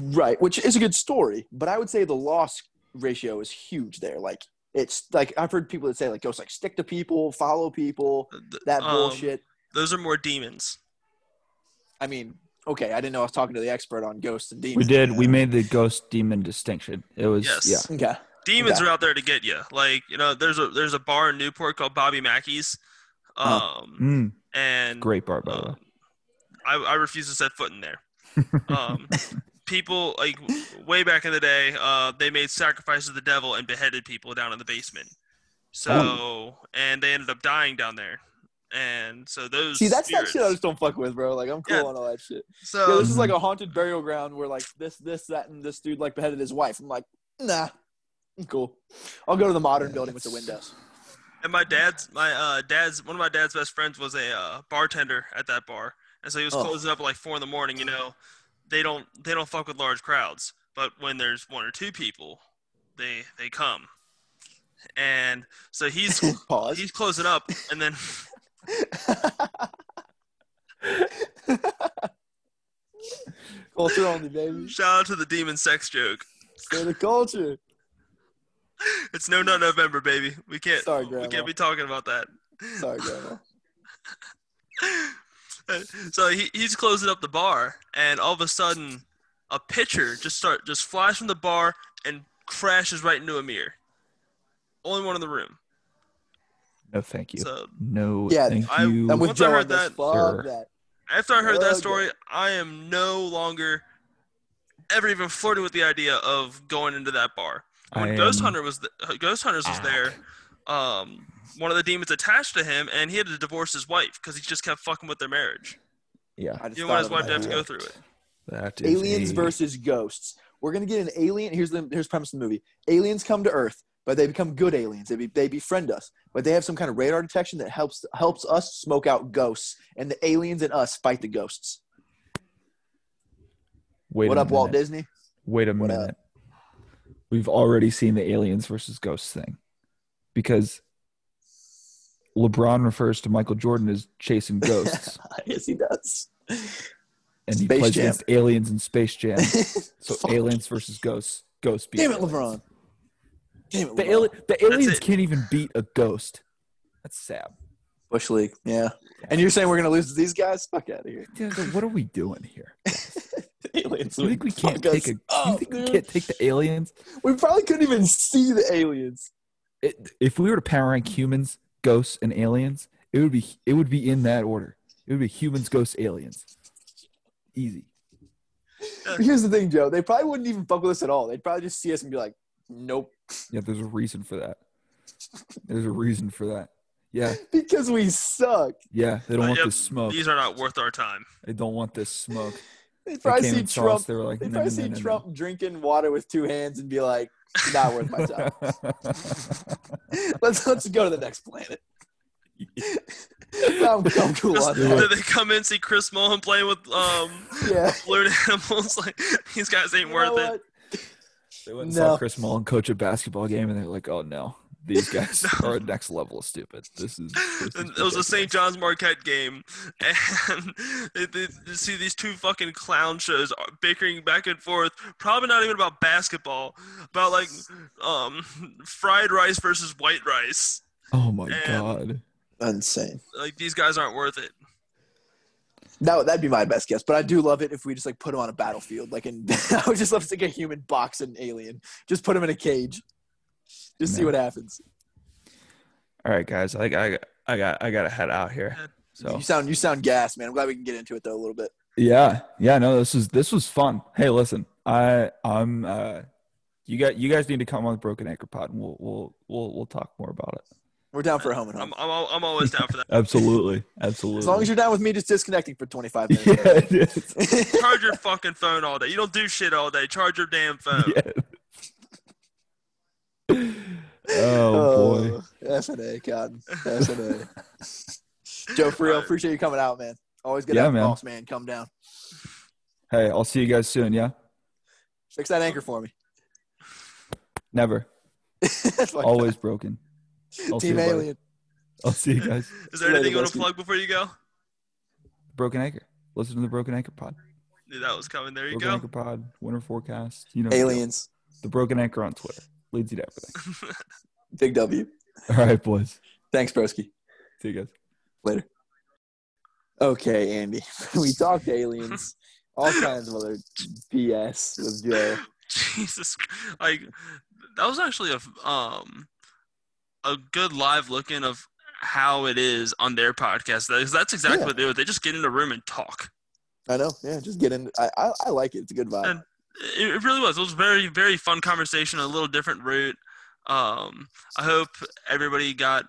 Right, which is a good story, but I would say the loss ratio is huge there. Like, it's like I've heard people that say, like, ghosts, like, stick to people, follow people, that bullshit. Those are more demons. I mean, okay, I didn't know I was talking to the expert on ghosts and demons. We did. We made the ghost demon distinction. It was okay. Demons are out there to get you. Like, you know, there's a bar in Newport called Bobby Mackey's, and great bar, by the way. I refuse to set foot in there. People, like, way back in the day, they made sacrifices to the devil and beheaded people down in the basement. So, and they ended up dying down there. And so those See, that's spirits, that shit I just don't fuck with, bro. Like, I'm cool on all that shit. So this is like a haunted burial ground where, like, this, that, and this dude, like, beheaded his wife. I'm like, nah, I'm cool. I'll go to the modern building with the windows. And one of my dad's best friends was a bartender at that bar. And so he was closing up at, like, 4 a.m, you know. They don't fuck with large crowds, but when there's 1 or 2 people, they come. And so he's closing up, and then culture only, baby. Shout out to the demon sex joke. Stay the culture. It's no November, baby. We can't be talking about that. Sorry, Grandma. So he's closing up the bar, and all of a sudden, a pitcher just flies from the bar and crashes right into a mirror. Only one in the room. No, thank you. So, thank you. And once I heard that, after I heard that story, I am no longer ever even flirting with the idea of going into that bar. When Ghost Hunters was there. One of the demons attached to him, and he had to divorce his wife because he just kept fucking with their marriage. Yeah, he didn't want his wife to have to go through it. That is aliens versus ghosts. We're gonna get an alien. Here's the premise of the movie. Aliens come to Earth, but they become good aliens. They befriend us, but they have some kind of radar detection that helps us smoke out ghosts, and the aliens and us fight the ghosts. What up, Walt Disney? Wait a minute. We've already seen the aliens versus ghosts thing because LeBron refers to Michael Jordan as chasing ghosts. Yes, he does. And he plays against aliens in Space Jam. So aliens versus ghosts. Ghost beat. Damn it, LeBron. Damn it, LeBron. The aliens can't even beat a ghost. That's sad. Bush League, yeah. And you're saying we're going to lose to these guys? Fuck out of here. Dude, what are we doing here? Aliens. You think we can't take the aliens? We probably couldn't even see the aliens. If we were to power rank humans, ghosts, and aliens, it would be in that order. It would be humans, ghosts, aliens. Easy. Here's the thing, Joe. They probably wouldn't even fuck with us at all. They'd probably just see us and be like, nope. Yeah, there's a reason for that. Yeah. Because we suck. Yeah, they don't want this smoke. These are not worth our time. They don't want this smoke. They probably see Trump, they were like, they probably see Trump drinking water with two hands and be like, it's not worth my time. Let's go to the next planet. I'm cool then they come in, see Chris Mullin playing with balloon animals. Like, these guys ain't worth it. They went and saw Chris Mullin coach a basketball game, and they're like, oh, no. These guys are next level of stupid. It was a St. John's Marquette game, and they see these two fucking clown shows bickering back and forth. Probably not even about basketball, about like fried rice versus white rice. Oh my god, insane! Like, these guys aren't worth it. No, that'd be my best guess, but I do love it if we just like put them on a battlefield. Like, and I would just love to get a human box and alien. Just put them in a cage. Just see what happens. All right, guys. I got to head out here. So you sound gassed, man. I'm glad we can get into it though a little bit. Yeah. No, this was fun. Hey, listen, I'm you guys need to come on the Broken Anchor Pod, and we'll talk more about it. We're down for a home and home. I'm always down for that. Absolutely. As long as you're down with me just disconnecting for 25 minutes. Yeah, it is. Charge your fucking phone all day. You don't do shit all day. Charge your damn phone. Yeah. Oh boy, FNA, God, FNA. Joe, for real, appreciate you coming out, man. Always good to have the boss, man. Come down. Hey, I'll see you guys soon. Yeah, fix that anchor for me. Never. Always God. Broken. Team Alien. I'll see you guys. Is there anything you want to plug before you go? Broken Anchor. Listen to the Broken Anchor Pod. Dude, that was coming. There you go. Broken Anchor Pod. Winter forecast. You know, aliens. The Broken Anchor on Twitter. Leads you to everything. Big W. All right, boys. Thanks, broski. See you guys. Later. Okay, Andy. We talked aliens. All kinds of other BS with Joe. Jesus. Like, that was actually a good live look-in of how it is on their podcast. That's exactly what they do. They just get in a room and talk. I know. Yeah, just get in. I like it. It's a good vibe. And it really was. It was a very, very fun conversation, a little different route. I hope everybody got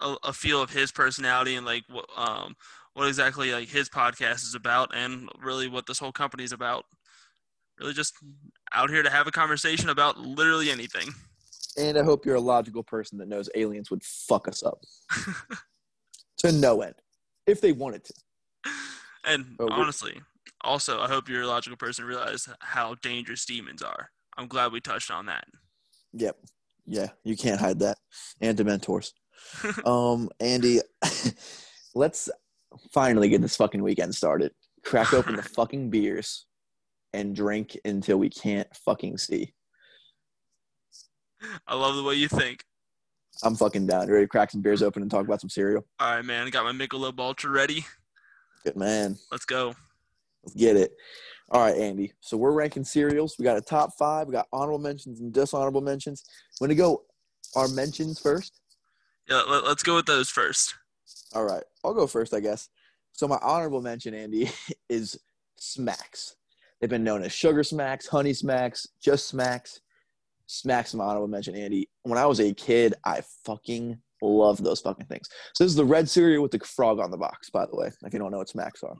a feel of his personality and, like, what exactly, like, his podcast is about and really what this whole company is about. Really just out here to have a conversation about literally anything. And I hope you're a logical person that knows aliens would fuck us up. To no end. If they wanted to. And honestly – also, I hope you're a logical person realize how dangerous demons are. I'm glad we touched on that. Yep. Yeah, you can't hide that. And Dementors. Andy, let's finally get this fucking weekend started. Crack open the fucking beers and drink until we can't fucking see. I love the way you think. I'm fucking down. You ready to crack some beers open and talk about some cereal? All right, man. I got my Michelob Ultra ready. Good man. Let's go. Get it. All right, Andy. So we're ranking cereals. We got a top five. We got honorable mentions and dishonorable mentions. Want to go our mentions first? Yeah, let's go with those first. All right. I'll go first, I guess. So my honorable mention, Andy, is Smacks. They've been known as Sugar Smacks, Honey Smacks, Just Smacks. Smacks is my honorable mention, Andy. When I was a kid, I fucking loved those fucking things. So this is the red cereal with the frog on the box, by the way. If you don't know what Smacks are.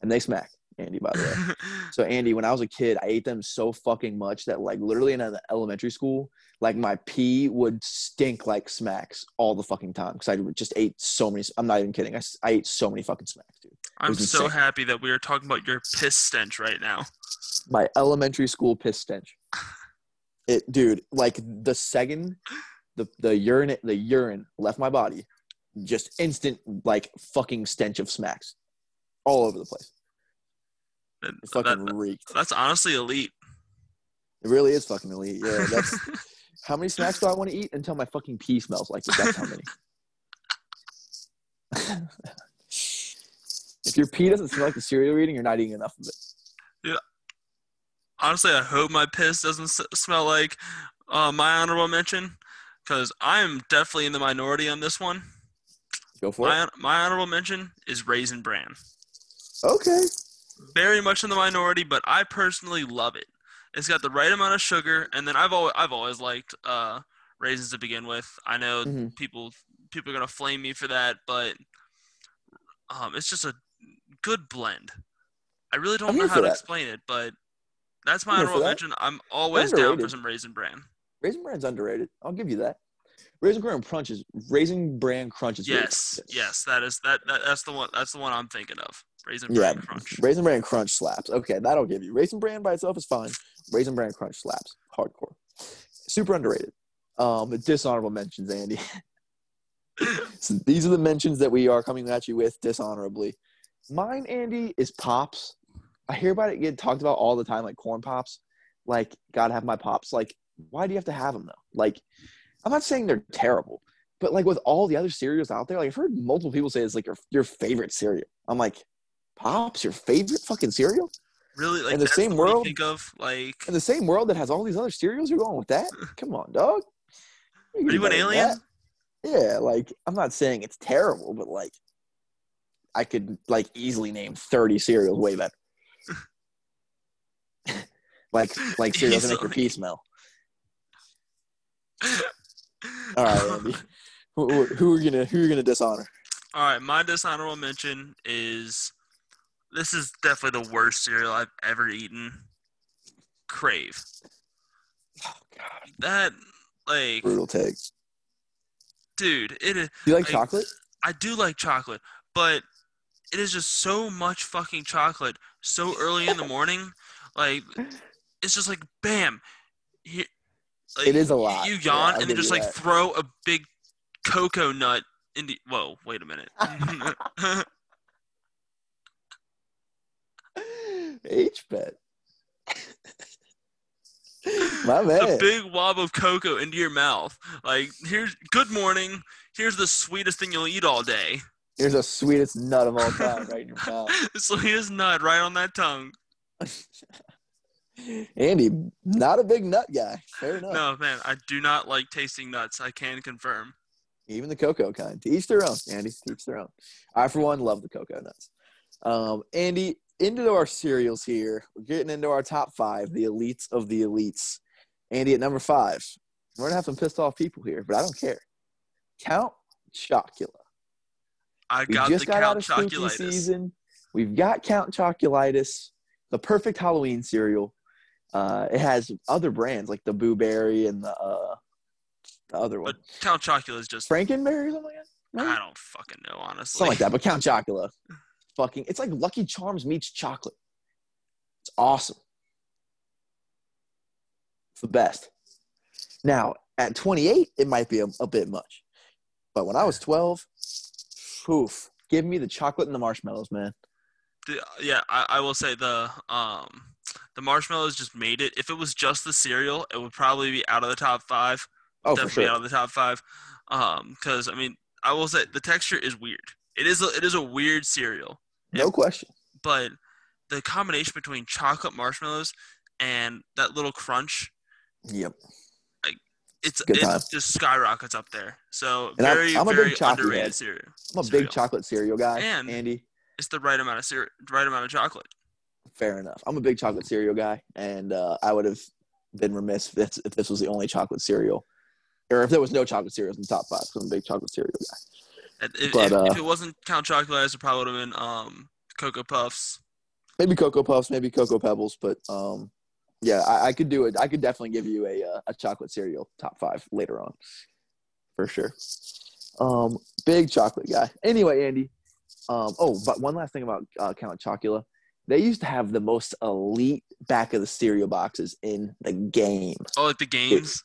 And they smack. Andy, by the way. So, Andy, when I was a kid, I ate them so fucking much that, like, literally in elementary school, like, my pee would stink like Smacks all the fucking time because I just ate so many. I'm not even kidding. I ate so many fucking Smacks, dude. I'm so happy that we are talking about your piss stench right now. My elementary school piss stench. Dude, like, the second the urine left my body, just instant, like, fucking stench of smacks all over the place. It fucking reeked. That's honestly elite. It really is fucking elite. Yeah, that's how many snacks do I want to eat until my fucking pee smells like it? That's how many. If your pee doesn't smell like the cereal you're eating, you're not eating enough of it. Yeah. Honestly, I hope my piss doesn't smell like my honorable mention, because I am definitely in the minority on this one. Go for it. My honorable mention is Raisin Bran. Okay. Very much in the minority, but I personally love it. It's got the right amount of sugar, and then I've always liked raisins to begin with. I know people are gonna flame me for that, but it's just a good blend. I really don't know how to explain it, but that's my honorable mention. I'm always down for some Raisin Bran. Raisin Bran's underrated. I'll give you that. Raisin Bran Crunch is yes, that's the one. That's the one I'm thinking of. Raisin Bran Crunch. Raisin Bran Crunch slaps. Okay, that'll give you. Raisin Bran by itself is fine. Raisin Bran Crunch slaps. Hardcore. Super underrated. The dishonorable mentions, Andy. So these are the mentions that we are coming at you with dishonorably. Mine, Andy, is Pops. I hear about it get talked about all the time, like corn pops. Like, gotta have my Pops. Like, why do you have to have them, though? Like, I'm not saying they're terrible. But, like, with all the other cereals out there, like, I've heard multiple people say it's, like, your favorite cereal. I'm like, Pops, your favorite fucking cereal? Really? Like, in the same world, think of, like, in the same world that has all these other cereals, you're going with that? Come on, dog. Are you an alien? Yeah, like, I'm not saying it's terrible, but, like, I could, like, easily name 30 cereals way better. like cereals that make your pee smell. All right, Andy. Who are you gonna dishonor? All right, my dishonorable mention is, this is definitely the worst cereal I've ever eaten. Crave. Oh, God. That, like, brutal take. Dude, it is. You like chocolate? I do like chocolate, but it is just so much fucking chocolate so early in the morning. Like, it's just like, bam. It is a lot. You yawn and then just, like, throw a big cocoa nut into. Whoa, wait a minute. H-bet. My man. A big wob of cocoa into your mouth. Like, here's good morning. Here's the sweetest thing you'll eat all day. Here's the sweetest nut of all time right in your mouth. The sweetest nut right on that tongue. Andy, not a big nut guy. Fair enough. No, man, I do not like tasting nuts. I can confirm. Even the cocoa kind. To each their own, Andy. To each their own. I, for one, love the cocoa nuts. Andy, into our cereals here. We're getting into our top five, the elites of the elites. Andy, at number 5. We're going to have some pissed off people here, but I don't care. Count Chocula. I got the Count Chocula. We've got Count Chocula, the perfect Halloween cereal. It has other brands like the Boo Berry and the other one. But Count Chocula is just Frankenberry or something like that? Right? I don't fucking know, honestly. Something like that, but Count Chocula. Fucking, it's like Lucky Charms meets chocolate. It's awesome. It's the best. Now, at 28, it might be a bit much. But when I was 12, poof, give me the chocolate and the marshmallows, man. Yeah, I will say the marshmallows just made it. If it was just the cereal, it would probably be out of the top 5. Oh, definitely for sure. Out of the top 5. Because, I mean, I will say the texture is weird. It is a weird cereal. No question. But the combination between chocolate marshmallows and that little crunch. Yep. Like, it just skyrockets up there. So, and I'm very underrated head. Cereal. I'm a big chocolate cereal guy, and Andy. It's the right amount of cereal, right amount of chocolate. Fair enough. I'm a big chocolate cereal guy, and I would have been remiss if this was the only chocolate cereal, or if there was no chocolate cereals in the top 5. I'm a big chocolate cereal guy. If it wasn't Count Chocula, it probably would have been Cocoa Puffs. Maybe Cocoa Puffs, maybe Cocoa Pebbles, but yeah, I could do it. I could definitely give you a chocolate cereal top 5 later on, for sure. Big chocolate guy. Anyway, Andy. But one last thing about Count Chocula, they used to have the most elite back of the cereal boxes in the game. Oh, like the games.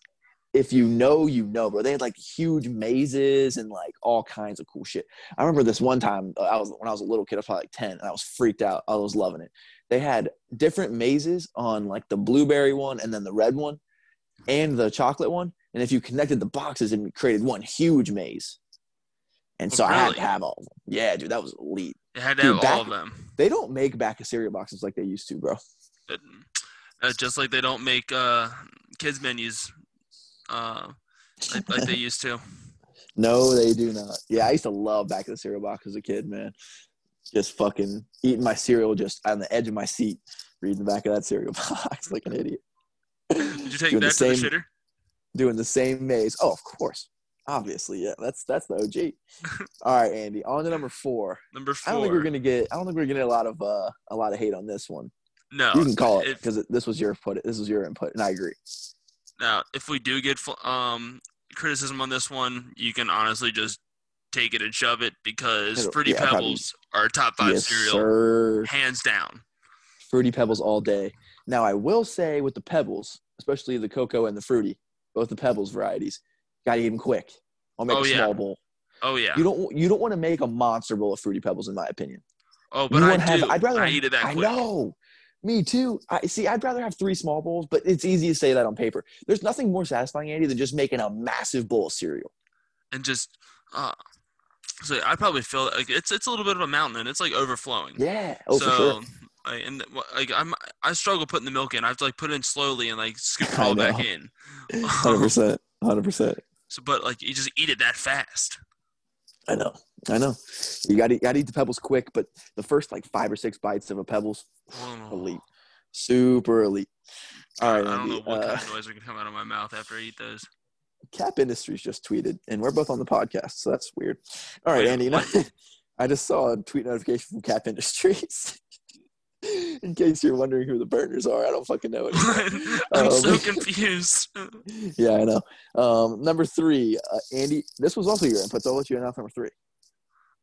if you know, you know, bro. They had, like, huge mazes and, like, all kinds of cool shit. I remember this one time, when I was a little kid, I was probably, like, 10, and I was freaked out. I was loving it. They had different mazes on, like, the blueberry one and then the red one and the chocolate one. And if you connected the boxes, it created one huge maze. And so I had to have all of them. Yeah, dude, that was elite. It had to have all of them. They don't make back of cereal boxes like they used to, bro. Just like they don't make kids' menus like they used to. No, they do not. Yeah, I used to love back of the cereal box as a kid, man. Just fucking eating my cereal just on the edge of my seat, reading the back of that cereal box like an idiot. Did you take that to the shitter? Doing the same maze. Oh, of course. Obviously, yeah. That's the OG. All right, Andy. On to number 4. Number 4. I don't think we're gonna get a lot of hate on this one. No. You can call it because this was your input. This was your input, and I agree. Now, if we do get criticism on this one, you can honestly just take it and shove it because Fruity Pebbles are a top 5 cereal, hands down. Fruity Pebbles all day. Now, I will say with the Pebbles, especially the Cocoa and the Fruity, both the Pebbles varieties. Got to eat them quick. I'll make a small bowl. Oh, yeah. You don't want to make a monster bowl of Fruity Pebbles, in my opinion. Oh, but I'd rather eat it that quick. I know. Me too. I'd rather have 3 small bowls, but it's easy to say that on paper. There's nothing more satisfying, Andy, than just making a massive bowl of cereal. And just so I probably feel like it's a little bit of a mountain, and it's like overflowing. Yeah. Oh, so, for sure. I struggle putting the milk in. I have to like put it in slowly and like scoop it all back in. 100%. So, but, like, you just eat it that fast. I know. You gotta eat the Pebbles quick, but the first, like, 5 or 6 bites of a Pebbles, elite. Super elite. All right, I don't know what kind of noise are going to come out of my mouth after I eat those. Cap Industries just tweeted, and we're both on the podcast, so that's weird. All right, Andy, I just saw a tweet notification from Cap Industries. In case you're wondering who the burners are, I don't fucking know anymore. I'm so confused. Yeah, I know. Number 3, Andy, this was also your input, so I'll let you announce number 3.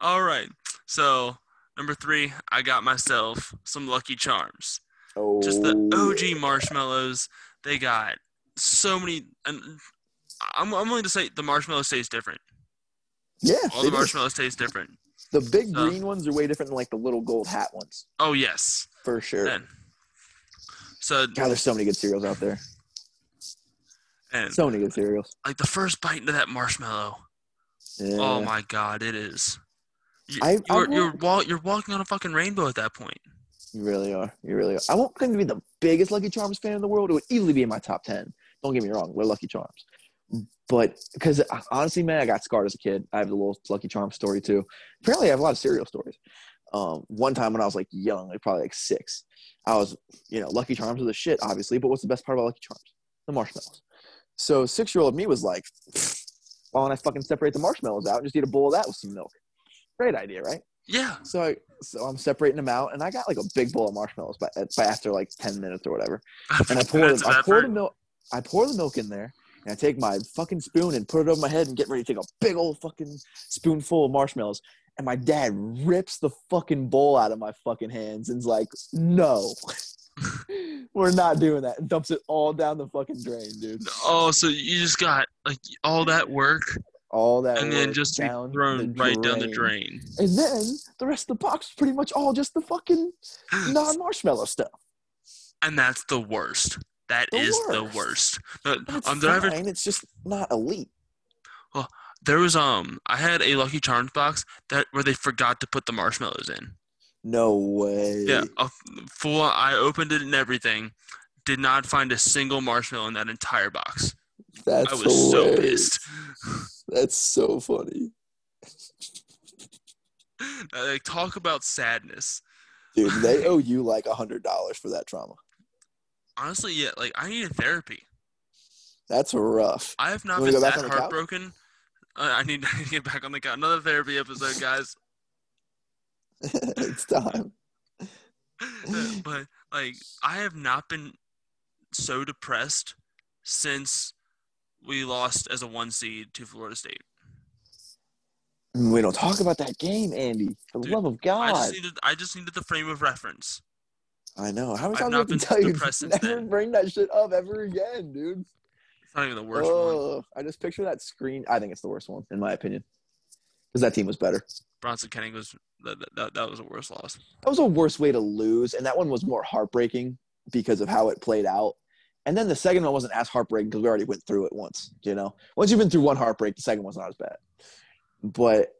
All right. So, number 3, I got myself some Lucky Charms. Oh, just the OG marshmallows. They got so many. And I'm willing to say the marshmallows taste different. Yeah. All the marshmallows taste different. The big green ones are way different than, like, the little gold hat ones. Oh, yes. For sure. God, there's so many good cereals out there. And so many good cereals. Like, the first bite into that marshmallow. Yeah. Oh, my God, it is. You're walking on a fucking rainbow at that point. You really are. I won't claim to be the biggest Lucky Charms fan in the world. It would easily be in my top 10. Don't get me wrong. We're Lucky Charms. But because honestly, man, I got scarred as a kid. I have a little Lucky Charm story too. Apparently, I have a lot of cereal stories. One time when I was like young, like probably like 6, I was, Lucky Charms are the shit, obviously. But what's the best part about Lucky Charms? The marshmallows. So 6-year-old me was like, why don't I fucking separate the marshmallows out and just eat a bowl of that with some milk? Great idea, right? Yeah. So I'm separating them out, and I got like a big bowl of marshmallows by after like 10 minutes or whatever. And I pour the milk in there. And I take my fucking spoon and put it over my head and get ready to take a big old fucking spoonful of marshmallows. And my dad rips the fucking bowl out of my fucking hands and's like, no, we're not doing that. And dumps it all down the fucking drain, dude. Oh, so you just got like all that work. All that and work then just down thrown right down the drain. And then the rest of the box was pretty much all just the fucking non-marshmallow stuff. And that's the worst. That is the worst. But it's just not elite. Well, there was I had a Lucky Charms box where they forgot to put the marshmallows in. No way. Yeah, I opened it and everything. Did not find a single marshmallow in that entire box. I was so pissed. That's so funny. Like, talk about sadness, dude. They owe you like $100 for that trauma. Honestly, yeah, like, I needed therapy. That's rough. I have not been that heartbroken. I need to get back on the couch. Another therapy episode, guys. It's time. But, like, I have not been so depressed since we lost as a 1 seed to Florida State. We don't talk about that game, Andy. For the love of God. I just needed the frame of reference. I know. How many times I can tell you never bring that shit up ever again, dude? not even the worst one. I just picture that screen. I think it's the worst one, in my opinion, because that team was better. Bronson Kenning was that was a worse loss. That was a worse way to lose, and that one was more heartbreaking because of how it played out. And then the second one wasn't as heartbreaking because we already went through it once, you know? Once you've been through one heartbreak, the second one's not as bad. But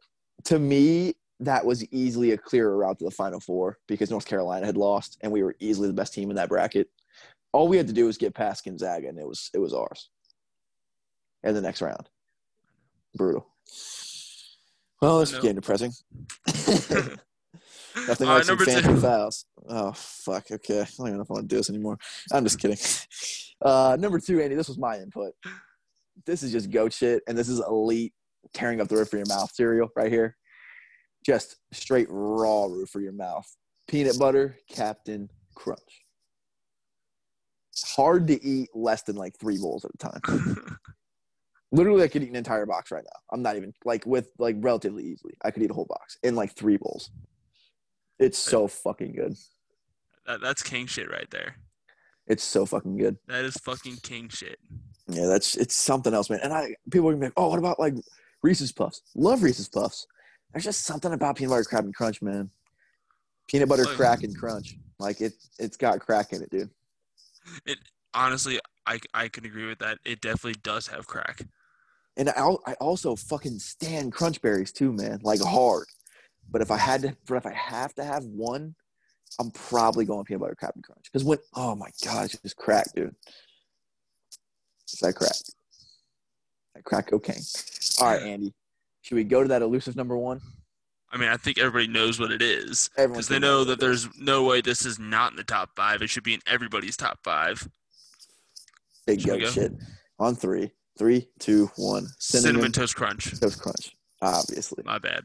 to me, that was easily a clearer route to the Final Four because North Carolina had lost, and we were easily the best team in that bracket. All we had to do was get past Gonzaga, and it was ours. And the next round. Brutal. Well, this became depressing. Nothing like some fancy fouls. Oh, fuck. Okay. I don't even know if I want to do this anymore. I'm just kidding. Number 2, Andy, this was my input. This is just goat shit, and this is elite tearing up the roof of your mouth cereal right here. Just straight raw roof of your mouth. Peanut butter, Captain Crunch. Hard to eat less than like 3 bowls at a time. Literally, I could eat an entire box right now. I'm not even relatively easily. I could eat a whole box in like 3 bowls. It's so fucking good. That's king shit right there. It's so fucking good. That is fucking king shit. Yeah, it's something else, man. And people are gonna be like, oh, what about like Reese's Puffs? Love Reese's Puffs. There's just something about peanut butter crab and crunch, man. Peanut butter crack and crunch. Like it's got crack in it, dude. It honestly, I can agree with that. It definitely does have crack. And I also fucking stand crunch berries too, man. Like hard. But if I have to have one, I'm probably going peanut butter Captain Crunch. Because oh my God, it's just crack, dude. It's that crack. That crack cocaine. All right, Andy. Should we go to that elusive number 1? I mean, I think everybody knows what it is. Because they know that there's no way this is not in the top 5. It should be in everybody's top 5. Big goat shit. On 3. 3, 2, 1. Cinnamon Toast Crunch. Toast Crunch. Obviously. My bad.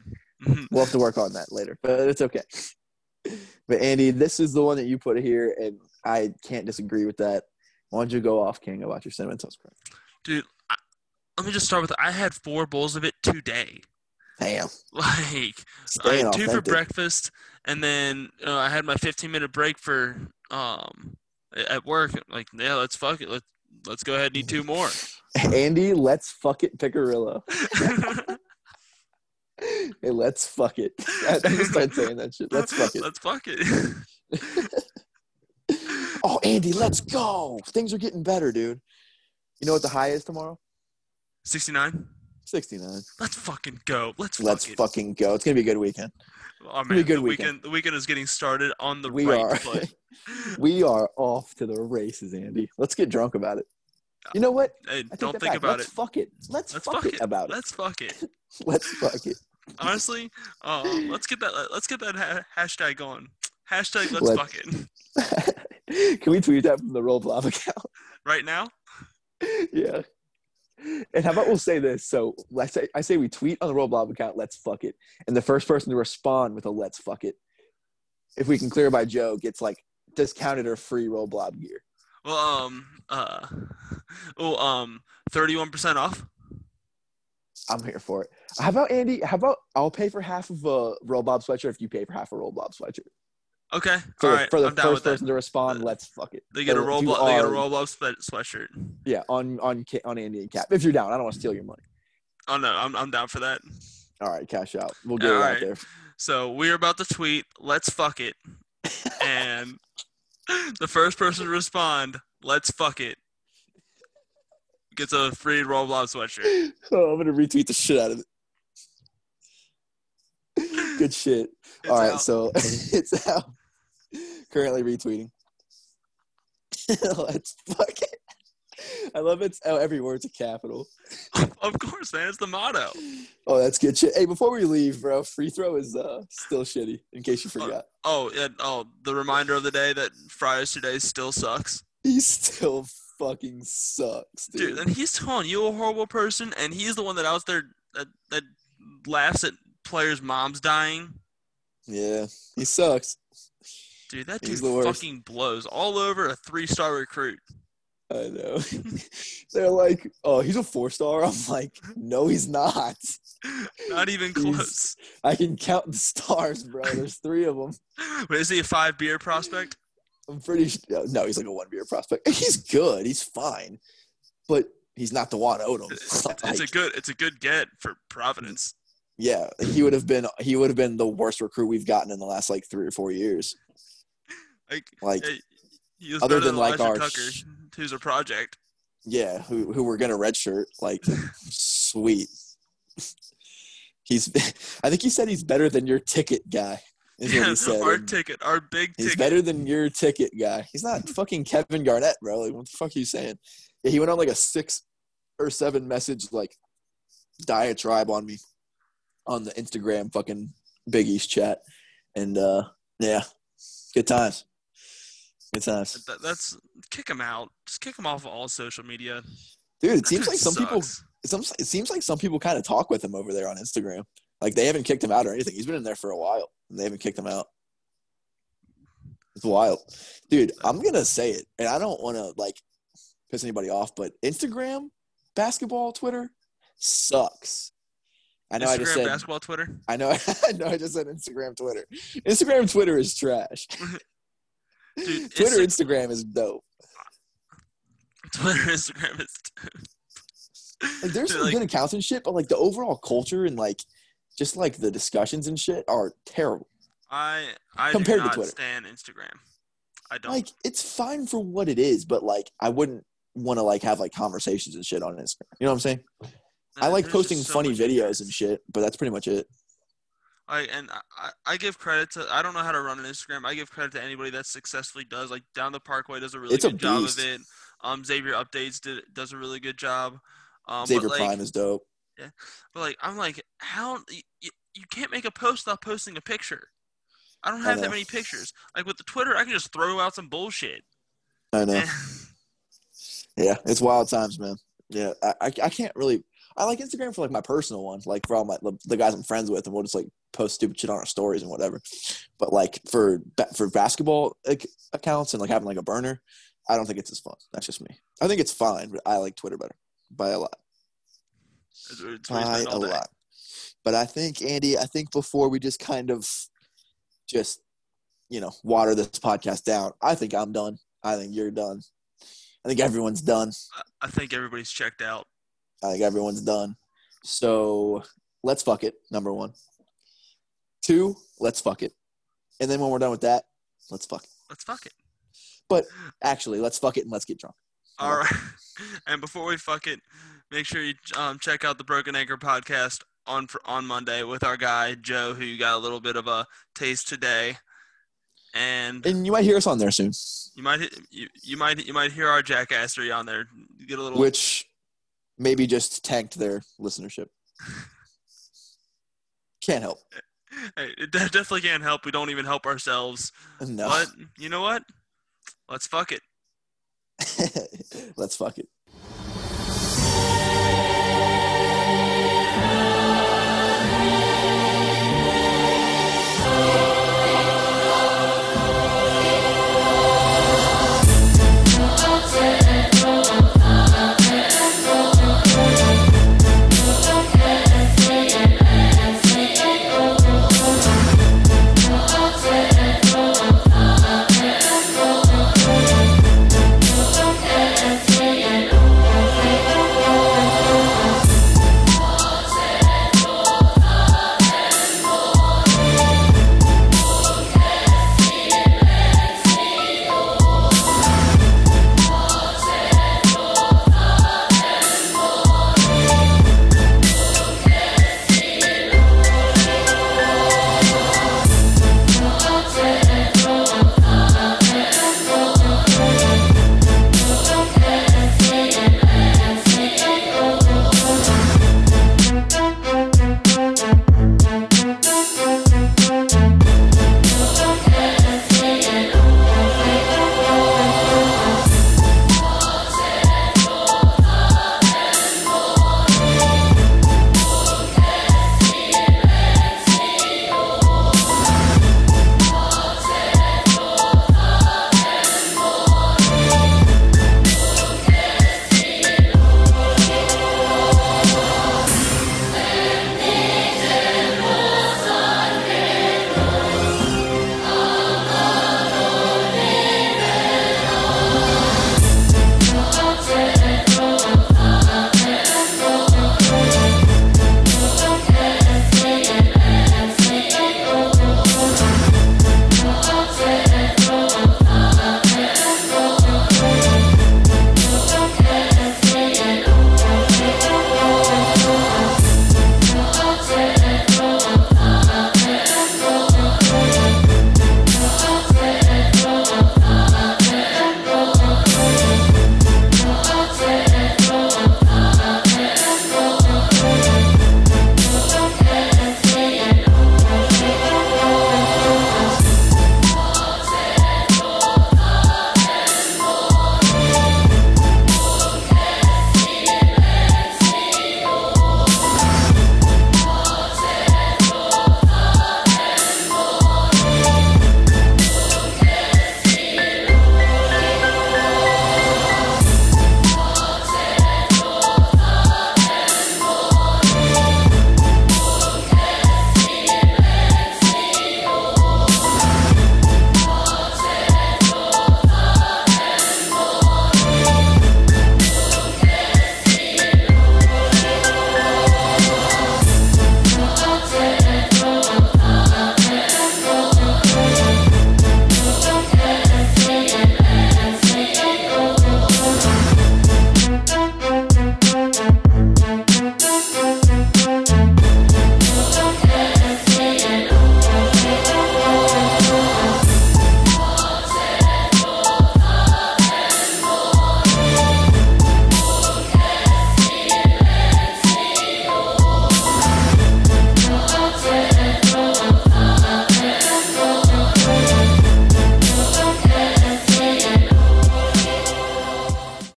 We'll have to work on that later, but it's okay. But, Andy, this is the one that you put here, and I can't disagree with that. Why don't you go off, King, about your Cinnamon Toast Crunch? Dude, let me just start with I had 4 bowls of it today. Damn. Like, I had 2 for breakfast, and then I had my 15-minute break for at work. Like, yeah, let's fuck it. Let's go ahead and eat 2 more. Andy, let's fuck it, Picarillo. Hey, let's fuck it. I'm going to start saying that shit. Let's fuck it. Let's fuck it. Oh, Andy, let's go. Things are getting better, dude. You know what the high is tomorrow? 69? 69. Let's fucking go. Let's fucking go. It's going to be a good weekend. Oh, man, the weekend is getting started on the right foot. We are off to the races, Andy. Let's get drunk about it. You know what? Hey, don't think about it. Let's fuck it. Let's fuck it about it. Let's fuck it. Let's fuck it. Honestly, let's get that hashtag going. Hashtag let's fuck it. Can we tweet that from the Roll Blob account right now? Yeah. And how about we'll say this? So I say we tweet on the Roll Blob account. Let's fuck it. And the first person to respond with a let's fuck it, if we can clear by Joe, gets like discounted or free Roll Blob gear. Well, 31% off. I'm here for it. How about, Andy, I'll pay for half of a Roll Blob sweatshirt if you pay for half a Roll Blob sweatshirt. Okay. All right. For the first person to respond, let's fuck it. They get a Roll Blob sweatshirt. Yeah, on Andy and Cap. If you're down, I don't want to steal your money. Oh, no, I'm down for that. All right, cash out. We'll get it right there. So we're about to tweet, let's fuck it. And the first person to respond, let's fuck it, gets a free Roll Blob sweatshirt. Oh, I'm going to retweet the shit out of it. Good shit. All right, so it's out. Currently retweeting. Let's fuck it. I love it. Oh, every word's a capital. Of course, man. It's the motto. Oh, that's good shit. Hey, before we leave, bro, free throw is still shitty, in case you forgot. The reminder of the day that Friars today still sucks. He still fucking sucks, dude. And he's telling you a horrible person, and he's the one that out there that laughs at players' moms dying. Yeah, he sucks. Dude, that dude fucking blows all over a 3-star recruit. I know. They're like, oh, he's a 4-star. I'm like, no, he's not. Not even close. I can count the stars, bro. There's 3 of them. But is he a 5-beer prospect? I'm pretty sure. No, he's like a 1-beer prospect. He's good. He's fine. But He's not DeJuan Odom. It's a good. It's a good get for Providence. Yeah, he would have been. He would have been the worst recruit we've gotten in the last 3 or 4 years. Like he was other than our Tucker, who's a project. Yeah, who we're gonna redshirt? Sweet. I think he said he's better than your ticket guy. Is what he said. He's better than your ticket guy. He's not fucking Kevin Garnett, bro. What the fuck are you saying? Yeah, he went on 6 or 7 message diatribe on me on the Instagram fucking Big East chat, and yeah, good times. Good times. That's kick him out. Just kick him off of all social media, dude. It seems like some sucks. People. It seems like some people kind of talk with him over there on Instagram. They haven't kicked him out or anything. He's been in there for a while, and they haven't kicked him out. It's wild. Dude, I'm going to say it, and I don't want to, piss anybody off, but Instagram, basketball, Twitter sucks. Instagram, basketball, Twitter? I know. I just said Instagram, Twitter. Instagram, Twitter is trash. Dude, Twitter, Instagram is dope. Twitter, Instagram is dope. There's some good accounts and shit, but the overall culture and just the discussions and shit are terrible. I compared do not to Twitter. Stand Instagram. I don't. It's fine for what it is, but I wouldn't want to have conversations and shit on Instagram. You know what I'm saying? I like posting funny videos and shit, but that's pretty much it. I give credit to I don't know how to run an Instagram. I give credit to anybody that successfully does. Down the Parkway does a really good job of it. Xavier Updates does a really good job. Xavier Prime is dope. Yeah, but how you can't make a post without posting a picture. I don't have that many pictures. With the Twitter, I can just throw out some bullshit. I know. Yeah, it's wild times, man. Yeah, I can't really. I like Instagram for my personal one, for all the guys I'm friends with, and we'll just post stupid shit on our stories and whatever. But for basketball accounts and having a burner, I don't think it's as fun. That's just me. I think it's fine, but I like Twitter better. By a lot. By a lot. But I think, Andy, before we just kind of water this podcast down, I think I'm done. I think you're done. I think everyone's done. I think everybody's checked out. I think everyone's done. So let's fuck it, number one. 2, let's fuck it. And then when we're done with that, let's fuck it. Let's fuck it. But actually, let's fuck it and let's get drunk. All right. And before we fuck it, make sure you check out the Broken Anchor podcast on Monday with our guy, Joe, who you got a little bit of a taste today. And you might hear us on there soon. You might hear our jackassery on there. Get a little, which maybe just tanked their listenership. Can't help. Hey, it definitely can't help. We don't even help ourselves. No. But you know what? Let's fuck it. Let's fuck it.